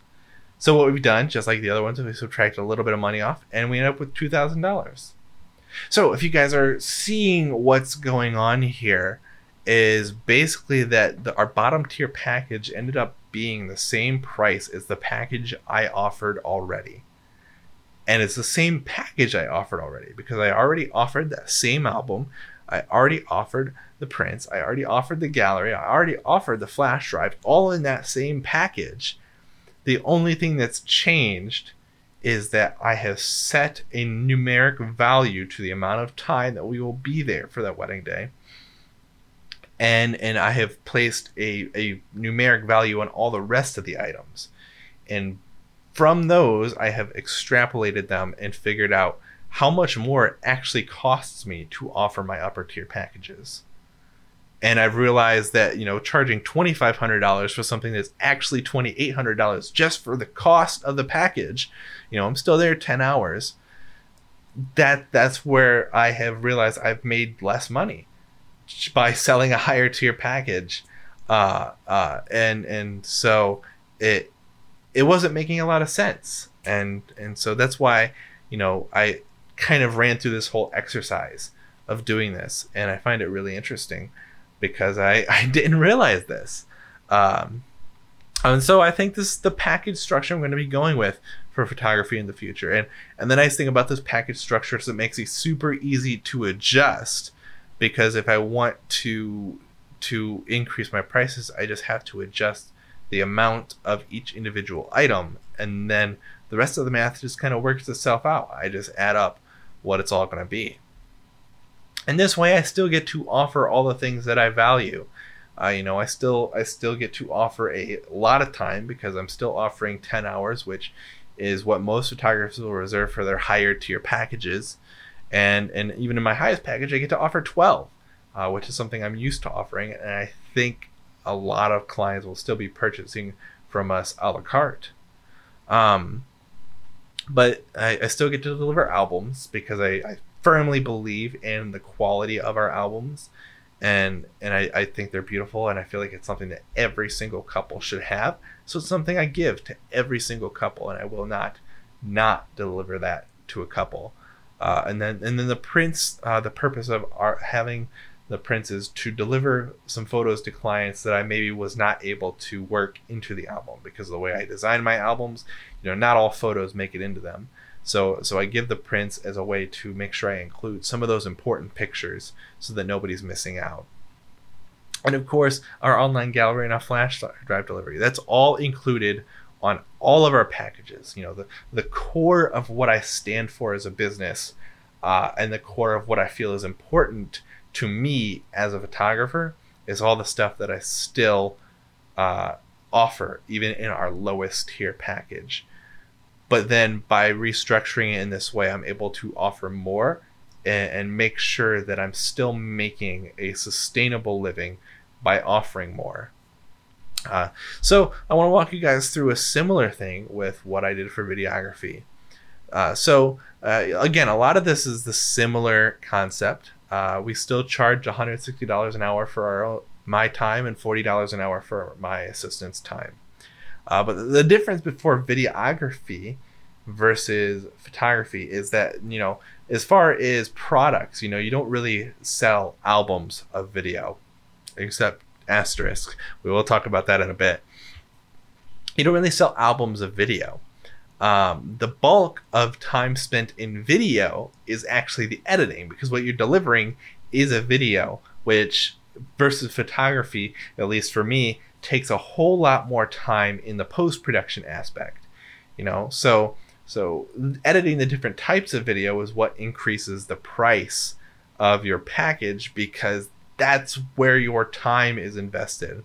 So what we've done, just like the other ones, we subtracted a little bit of money off, and we end up with two thousand dollars. So if you guys are seeing what's going on here, is basically that the, our bottom tier package ended up being the same price as the package I offered already. And it's the same package I offered already, because I already offered that same album. I already offered the prints. I already offered the gallery. I already offered the flash drive, all in that same package. The only thing that's changed is that I have set a numeric value to the amount of time that we will be there for that wedding day. And and I have placed a, a numeric value on all the rest of the items. And from those, I have extrapolated them and figured out how much more it actually costs me to offer my upper tier packages. And I've realized that, you know, charging twenty-five hundred dollars for something that's actually twenty-eight hundred dollars just for the cost of the package, you know, I'm still there ten hours. That that's where I have realized I've made less money by selling a higher tier package. Uh, uh, and and so it it wasn't making a lot of sense. And and so that's why, you know, I kind of ran through this whole exercise of doing this. And I find it really interesting, because I, I didn't realize this. Um, and so I think this is the package structure I'm going to be going with for photography in the future. And and the nice thing about this package structure is it makes it super easy to adjust, because if I want to to increase my prices, I just have to adjust the amount of each individual item. And then the rest of the math just kind of works itself out. I just add up what it's all going to be. And this way I still get to offer all the things that I value. Uh, you know, I still I still get to offer a lot of time, because I'm still offering ten hours, which is what most photographers will reserve for their higher tier packages. And and even in my highest package, I get to offer twelve, uh, which is something I'm used to offering. And I think a lot of clients will still be purchasing from us a la carte. Um, but I, I still get to deliver albums, because I, I firmly believe in the quality of our albums, and and I, I think they're beautiful, and I feel like it's something that every single couple should have. So it's something I give to every single couple, and I will not not deliver that to a couple. Uh, and then and then the prints, uh, the purpose of our having the prints is to deliver some photos to clients that I maybe was not able to work into the album, because of the way I design my albums, you know, not all photos make it into them. So so I give the prints as a way to make sure I include some of those important pictures so that nobody's missing out. And of course, our online gallery and our flash drive delivery, that's all included on all of our packages. You know, the, the core of what I stand for as a business, uh, and the core of what I feel is important to me as a photographer is all the stuff that I still uh, offer, even in our lowest tier package. But then by restructuring it in this way, I'm able to offer more and, and make sure that I'm still making a sustainable living by offering more. Uh, so I want to walk you guys through a similar thing with what I did for videography. Uh, so uh, again, a lot of this is the similar concept. Uh, we still charge one hundred sixty dollars an hour for our, my time and forty dollars an hour for my assistant's time. Uh, but the difference before videography versus photography is that, you know, as far as products, you know, you don't really sell albums of video, except asterisk. We will talk about that in a bit. You don't really sell albums of video. Um, the bulk of time spent in video is actually the editing, because what you're delivering is a video, which versus photography, at least for me, takes a whole lot more time in the post-production aspect, you know? So so editing the different types of video is what increases the price of your package, because that's where your time is invested.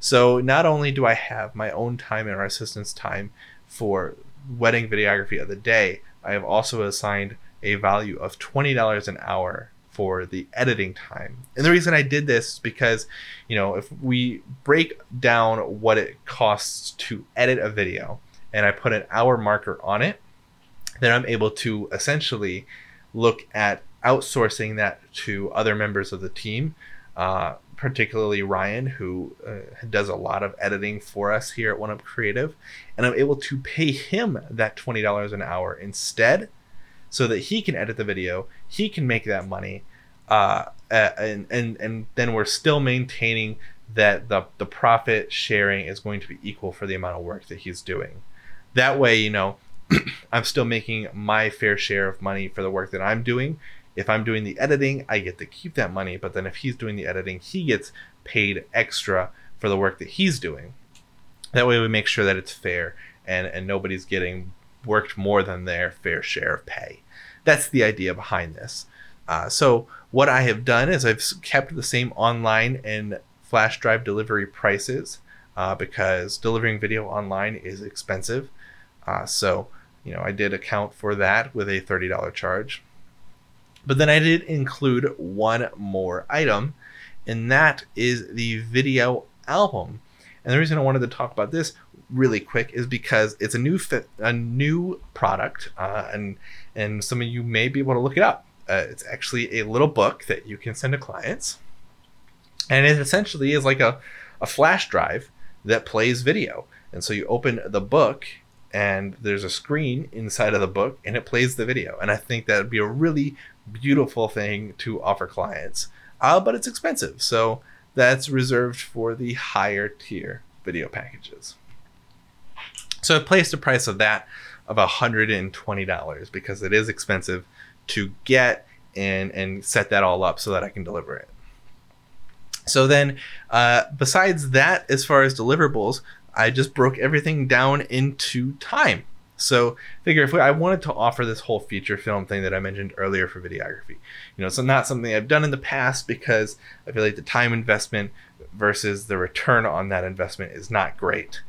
So not only do I have my own time and our assistant's time for wedding videography of the day, I have also assigned a value of twenty dollars an hour for the editing time. And the reason I did this is because, you know, if we break down what it costs to edit a video and I put an hour marker on it, then I'm able to essentially look at outsourcing that to other members of the team, uh, particularly Ryan, who uh, does a lot of editing for us here at OneUp Creative. And I'm able to pay him that twenty dollars an hour instead, so that he can edit the video, he can make that money, uh, and and and then we're still maintaining that the the profit sharing is going to be equal for the amount of work that he's doing. That way, you know, I'm still making my fair share of money for the work that I'm doing. If I'm doing the editing, I get to keep that money, but then if he's doing the editing, he gets paid extra for the work that he's doing. That way we make sure that it's fair and and nobody's getting worked more than their fair share of pay. That's the idea behind this. Uh, so what I have done is I've kept the same online and flash drive delivery prices uh, because delivering video online is expensive. Uh, so, you know, I did account for that with a thirty dollars charge. But then I did include one more item, and that is the video album. And the reason I wanted to talk about this really quick is because it's a new fi- a new product, uh, and and some of you may be able to look it up. Uh, it's actually a little book that you can send to clients, and it essentially is like a, a flash drive that plays video. And so you open the book, and there's a screen inside of the book, and it plays the video. And I think that would be a really beautiful thing to offer clients, uh, but it's expensive. So that's reserved for the higher tier video packages. So I placed a price of that of one hundred twenty dollars because it is expensive to get and, and set that all up so that I can deliver it. So then uh, besides that, as far as deliverables, I just broke everything down into time. So figure if we, I wanted to offer this whole feature film thing that I mentioned earlier for videography. You know, it's not something I've done in the past because I feel like the time investment versus the return on that investment is not great.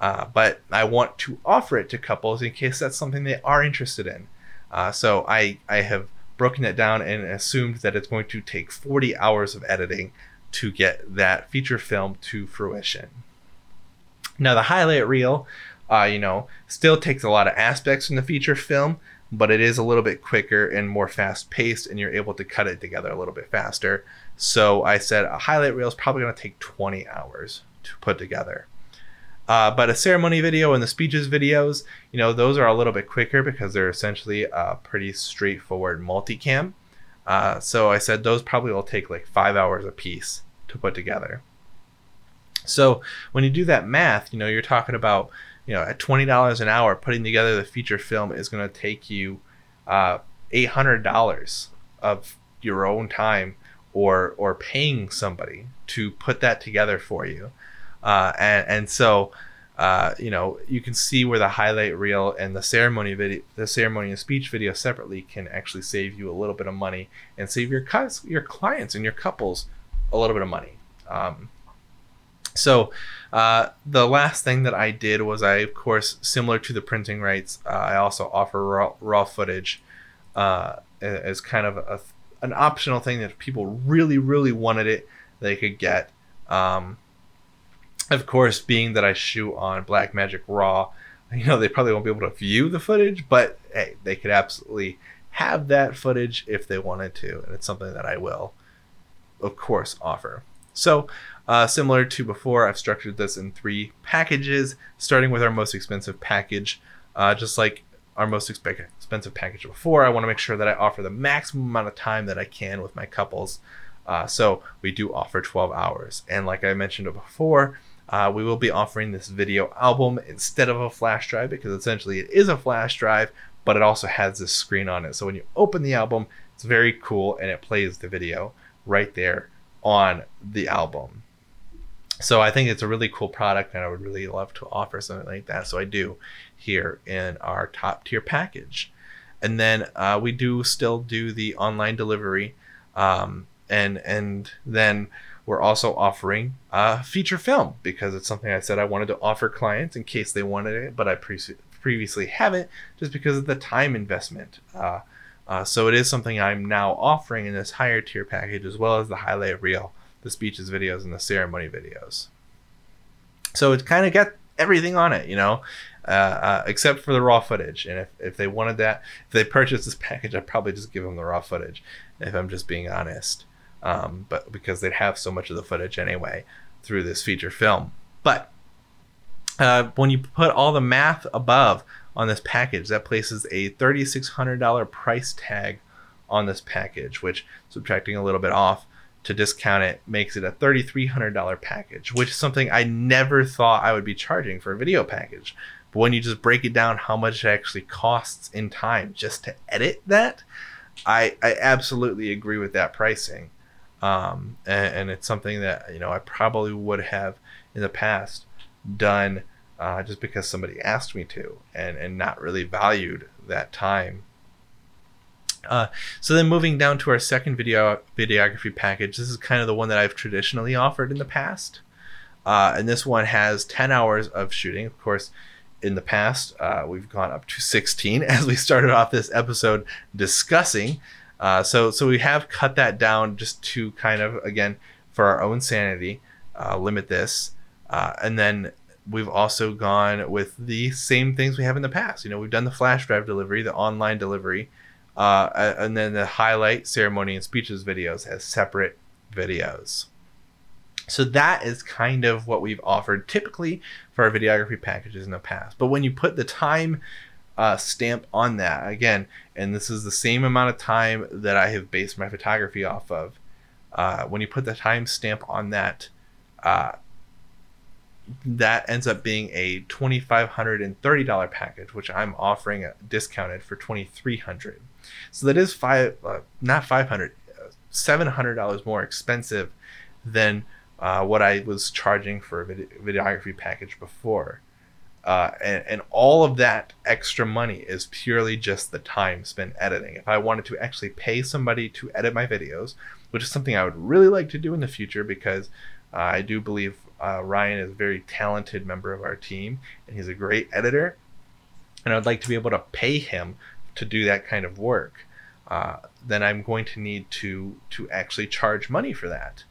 Uh, but I want to offer it to couples in case that's something they are interested in. Uh, so I, I have broken it down and assumed that it's going to take forty hours of editing to get that feature film to fruition. Now the highlight reel, Uh, you know, still takes a lot of aspects from the feature film, but it is a little bit quicker and more fast paced, and you're able to cut it together a little bit faster. So I said a highlight reel is probably going to take twenty hours to put together. Uh, but a ceremony video and the speeches videos, you know, those are a little bit quicker because they're essentially a pretty straightforward multicam. Uh, so I said those probably will take like five hours a piece to put together. So when you do that math, you know, you're talking about, you know, at twenty dollars an hour, putting together the feature film is going to take you uh, eight hundred dollars of your own time, or or paying somebody to put that together for you. Uh, and, and so, uh, you know, you can see where the highlight reel and the ceremony video, the ceremony and speech video separately can actually save you a little bit of money and save your cus- your clients and your couples a little bit of money. Um, So uh, the last thing that I did was I, of course, similar to the printing rights, uh, I also offer raw, raw footage uh, as kind of a, an optional thing that if people really, really wanted it, they could get. Um, of course, being that I shoot on Blackmagic RAW, you know, they probably won't be able to view the footage, but hey, they could absolutely have that footage if they wanted to. And it's something that I will, of course, offer. So uh, similar to before, I've structured this in three packages, starting with our most expensive package. Uh, just like our most expe- expensive package before, I want to make sure that I offer the maximum amount of time that I can with my couples. Uh, so we do offer twelve hours. And like I mentioned before, uh, we will be offering this video album instead of a flash drive, because essentially it is a flash drive, but it also has this screen on it. So when you open the album, it's very cool, and it plays the video right there on the album. So I think it's a really cool product, and I would really love to offer something like that. So I do here in our top tier package. And then uh, we do still do the online delivery. Um, and and then we're also offering a feature film because it's something I said I wanted to offer clients in case they wanted it, but I pre- previously haven't just because of the time investment. Uh, Uh, so it is something I'm now offering in this higher tier package, as well as the highlight reel, the speeches videos, and the ceremony videos. So it's kind of got everything on it, you know, uh, uh, except for the raw footage. And if, if they wanted that, if they purchased this package, I'd probably just give them the raw footage, if I'm just being honest. Um, but because they'd have so much of the footage anyway through this feature film. But uh, when you put all the math above on this package, that places a three thousand six hundred dollars price tag on this package, which, subtracting a little bit off to discount it, makes it a three thousand three hundred dollars package, which is something I never thought I would be charging for a video package. But when you just break it down how much it actually costs in time just to edit that, I, I absolutely agree with that pricing. Um, and, and it's something that, you know, I probably would have in the past done uh, just because somebody asked me to, and, and not really valued that time. Uh, so then moving down to our second video videography package, this is kind of the one that I've traditionally offered in the past. Uh, and this one has ten hours of shooting. Of course, in the past, uh, we've gone up to sixteen as we started off this episode discussing. Uh, so, so we have cut that down just to kind of, again, for our own sanity, uh, limit this. Uh, and then we've also gone with the same things we have in the past. You know, we've done the flash drive delivery, the online delivery, uh, and then the highlight, ceremony, and speeches videos as separate videos. So that is kind of what we've offered typically for our videography packages in the past. But when you put the time uh, stamp on that, again, and this is the same amount of time that I have based my photography off of, uh, when you put the time stamp on that, uh, that ends up being a two thousand five hundred thirty dollars package, which I'm offering discounted for two thousand three hundred dollars. So that is five, uh, not five hundred dollars, seven hundred dollars more expensive than Uh, what I was charging for a video- videography package before. Uh, and, and all of that extra money is purely just the time spent editing. If I wanted to actually pay somebody to edit my videos, which is something I would really like to do in the future, because uh, I do believe uh, Ryan is a very talented member of our team, and he's a great editor, and I would like to be able to pay him to do that kind of work, uh, then I'm going to need to to actually charge money for that.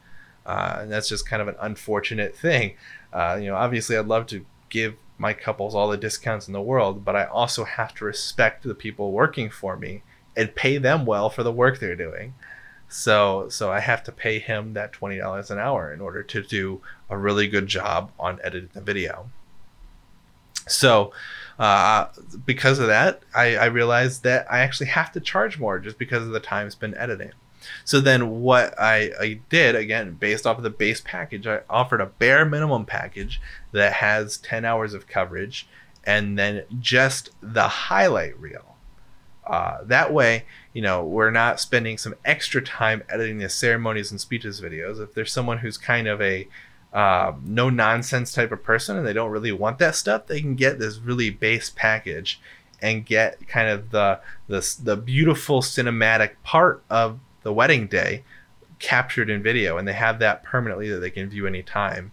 Uh, and that's just kind of an unfortunate thing. Uh, you know, obviously I'd love to give my couples all the discounts in the world, but I also have to respect the people working for me and pay them well for the work they're doing. So, so I have to pay him that twenty dollars an hour in order to do a really good job on editing the video. So, uh, because of that, I, I realized that I actually have to charge more just because of the time spent editing. So then what I, I did, again, based off of the base package, I offered a bare minimum package that has ten hours of coverage and then just the highlight reel. Uh, that way, you know, we're not spending some extra time editing the ceremonies and speeches videos. If there's someone who's kind of a uh, no-nonsense type of person and they don't really want that stuff, they can get this really base package and get kind of the the, the beautiful cinematic part of the wedding day captured in video, and they have that permanently that they can view anytime.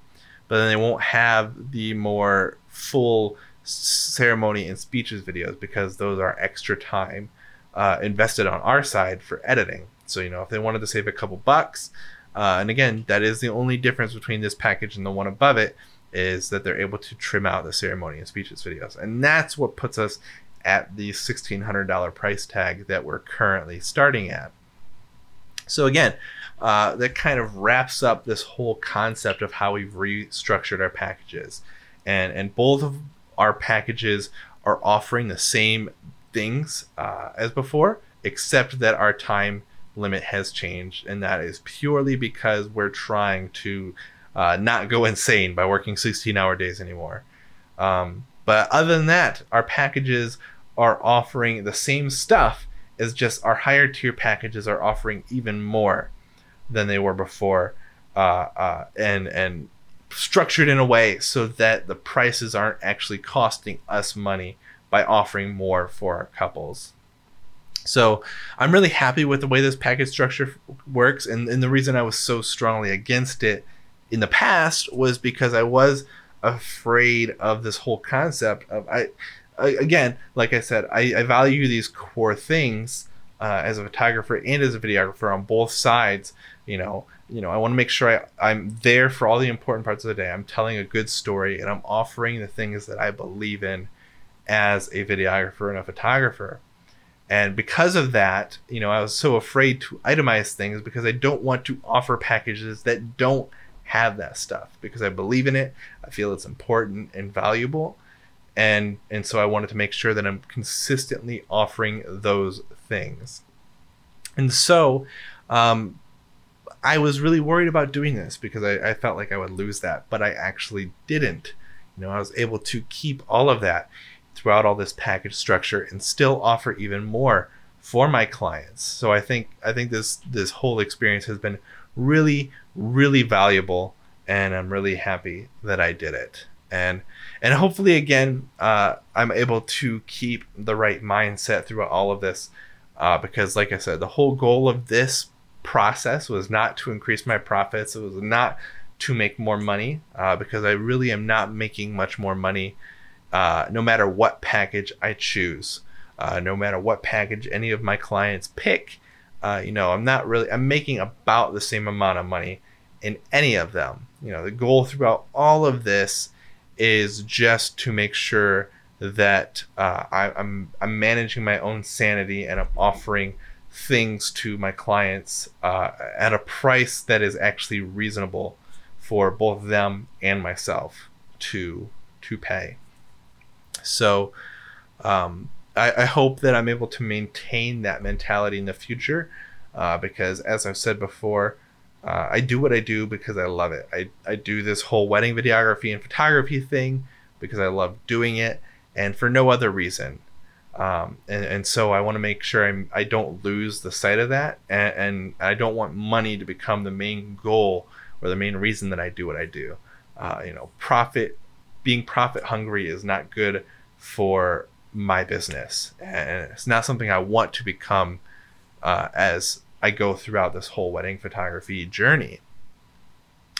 But then they won't have the more full ceremony and speeches videos, because those are extra time uh, invested on our side for editing. So, you know, if they wanted to save a couple bucks, uh, and again, that is the only difference between this package and the one above it, is that they're able to trim out the ceremony and speeches videos. And that's what puts us at the sixteen hundred dollars price tag that we're currently starting at. So again, uh, that kind of wraps up this whole concept of how we've restructured our packages. And and both of our packages are offering the same things uh, as before, except that our time limit has changed. And that is purely because we're trying to uh, not go insane by working sixteen hour days anymore. Um, but other than that, our packages are offering the same stuff. Is just our higher tier packages are offering even more than they were before, uh, uh, and and structured in a way so that the prices aren't actually costing us money by offering more for our couples. So I'm really happy with the way this package structure works, and, and the reason I was so strongly against it in the past was because I was afraid of this whole concept of I. Again, like I said, I, I value these core things uh, as a photographer and as a videographer on both sides. You know, you know, I want to make sure I, I'm there for all the important parts of the day. I'm telling a good story, and I'm offering the things that I believe in as a videographer and a photographer. And because of that, you know, I was so afraid to itemize things, because I don't want to offer packages that don't have that stuff, because I believe in it. I feel it's important and valuable. And and so I wanted to make sure that I'm consistently offering those things. And so um, I was really worried about doing this, because I, I felt like I would lose that, but I actually didn't. You know, I was able to keep all of that throughout all this package structure and still offer even more for my clients. So I think I think this this whole experience has been really, really valuable, and I'm really happy that I did it. and and hopefully again uh I'm able to keep the right mindset throughout all of this, uh because like I said, the whole goal of this process was not to increase my profits. It was not to make more money, uh, because I really am not making much more money, uh, no matter what package I choose, uh, no matter what package any of my clients pick. Uh, you know, I'm not really, I'm making about the same amount of money in any of them. You know, the goal throughout all of this is just to make sure that uh, I, I'm, I'm managing my own sanity, and I'm offering things to my clients uh, at a price that is actually reasonable for both them and myself to to pay. So um, I, I hope that I'm able to maintain that mentality in the future, uh, because as I've said before, uh, I do what I do because I love it. I, I do this whole wedding videography and photography thing because I love doing it and for no other reason. Um, and, and so I want to make sure I'm, I don't lose the sight of that, and, and I don't want money to become the main goal or the main reason that I do what I do. Uh, you know, profit, being profit hungry is not good for my business, and it's not something I want to become uh, as I go throughout this whole wedding photography journey.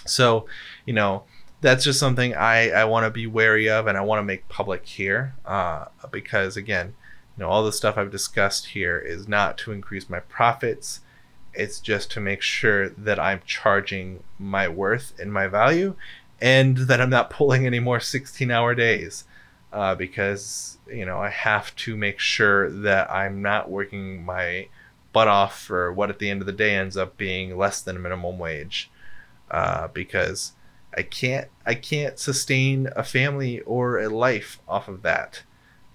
So, you know, that's just something I, I want to be wary of, and I want to make public here, uh, because again, you know, all the stuff I've discussed here is not to increase my profits. It's just to make sure that I'm charging my worth and my value, and that I'm not pulling any more sixteen hour days, uh, because, you know, I have to make sure that I'm not working my butt off for what at the end of the day ends up being less than minimum wage, uh, because I can't I can't sustain a family or a life off of that.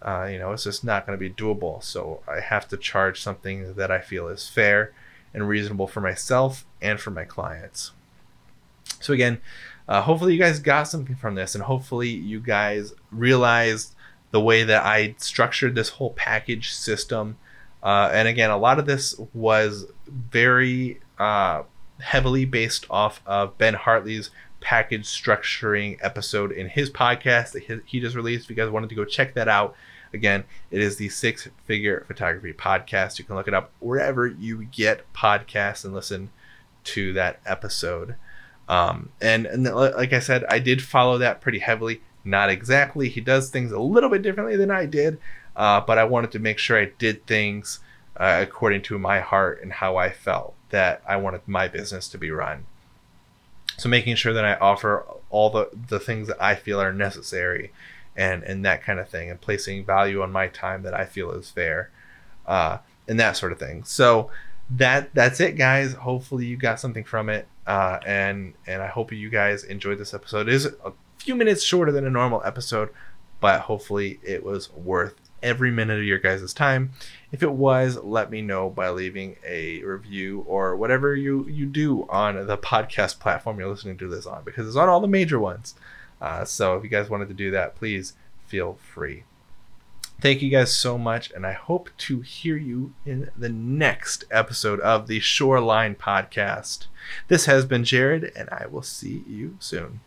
Uh, you know, it's just not going to be doable. So I have to charge something that I feel is fair and reasonable for myself and for my clients. So again, uh, hopefully you guys got something from this, and hopefully you guys realized the way that I structured this whole package system. Uh, and again, a lot of this was very uh, heavily based off of Ben Hartley's package structuring episode in his podcast that he just released. If you guys wanted to go check that out, again, it is the Six Figure Photography Podcast. You can look it up wherever you get podcasts and listen to that episode. Um, and, and like I said, I did follow that pretty heavily. Not exactly. He does things a little bit differently than I did, uh, but I wanted to make sure I did things uh, according to my heart and how I felt that I wanted my business to be run. So making sure that I offer all the, the things that I feel are necessary, and and that kind of thing, and placing value on my time that I feel is fair, uh, and that sort of thing. So that that's it, guys. Hopefully you got something from it, uh, and and I hope you guys enjoyed this episode. It is a few minutes shorter than a normal episode, but hopefully it was worth every minute of your guys' time. If it was, let me know by leaving a review or whatever you, you do on the podcast platform you're listening to this on, because it's on all the major ones. Uh, so if you guys wanted to do that, please feel free. Thank you guys so much, and I hope to hear you in the next episode of the Shoreline Podcast. This has been Jared, and I will see you soon.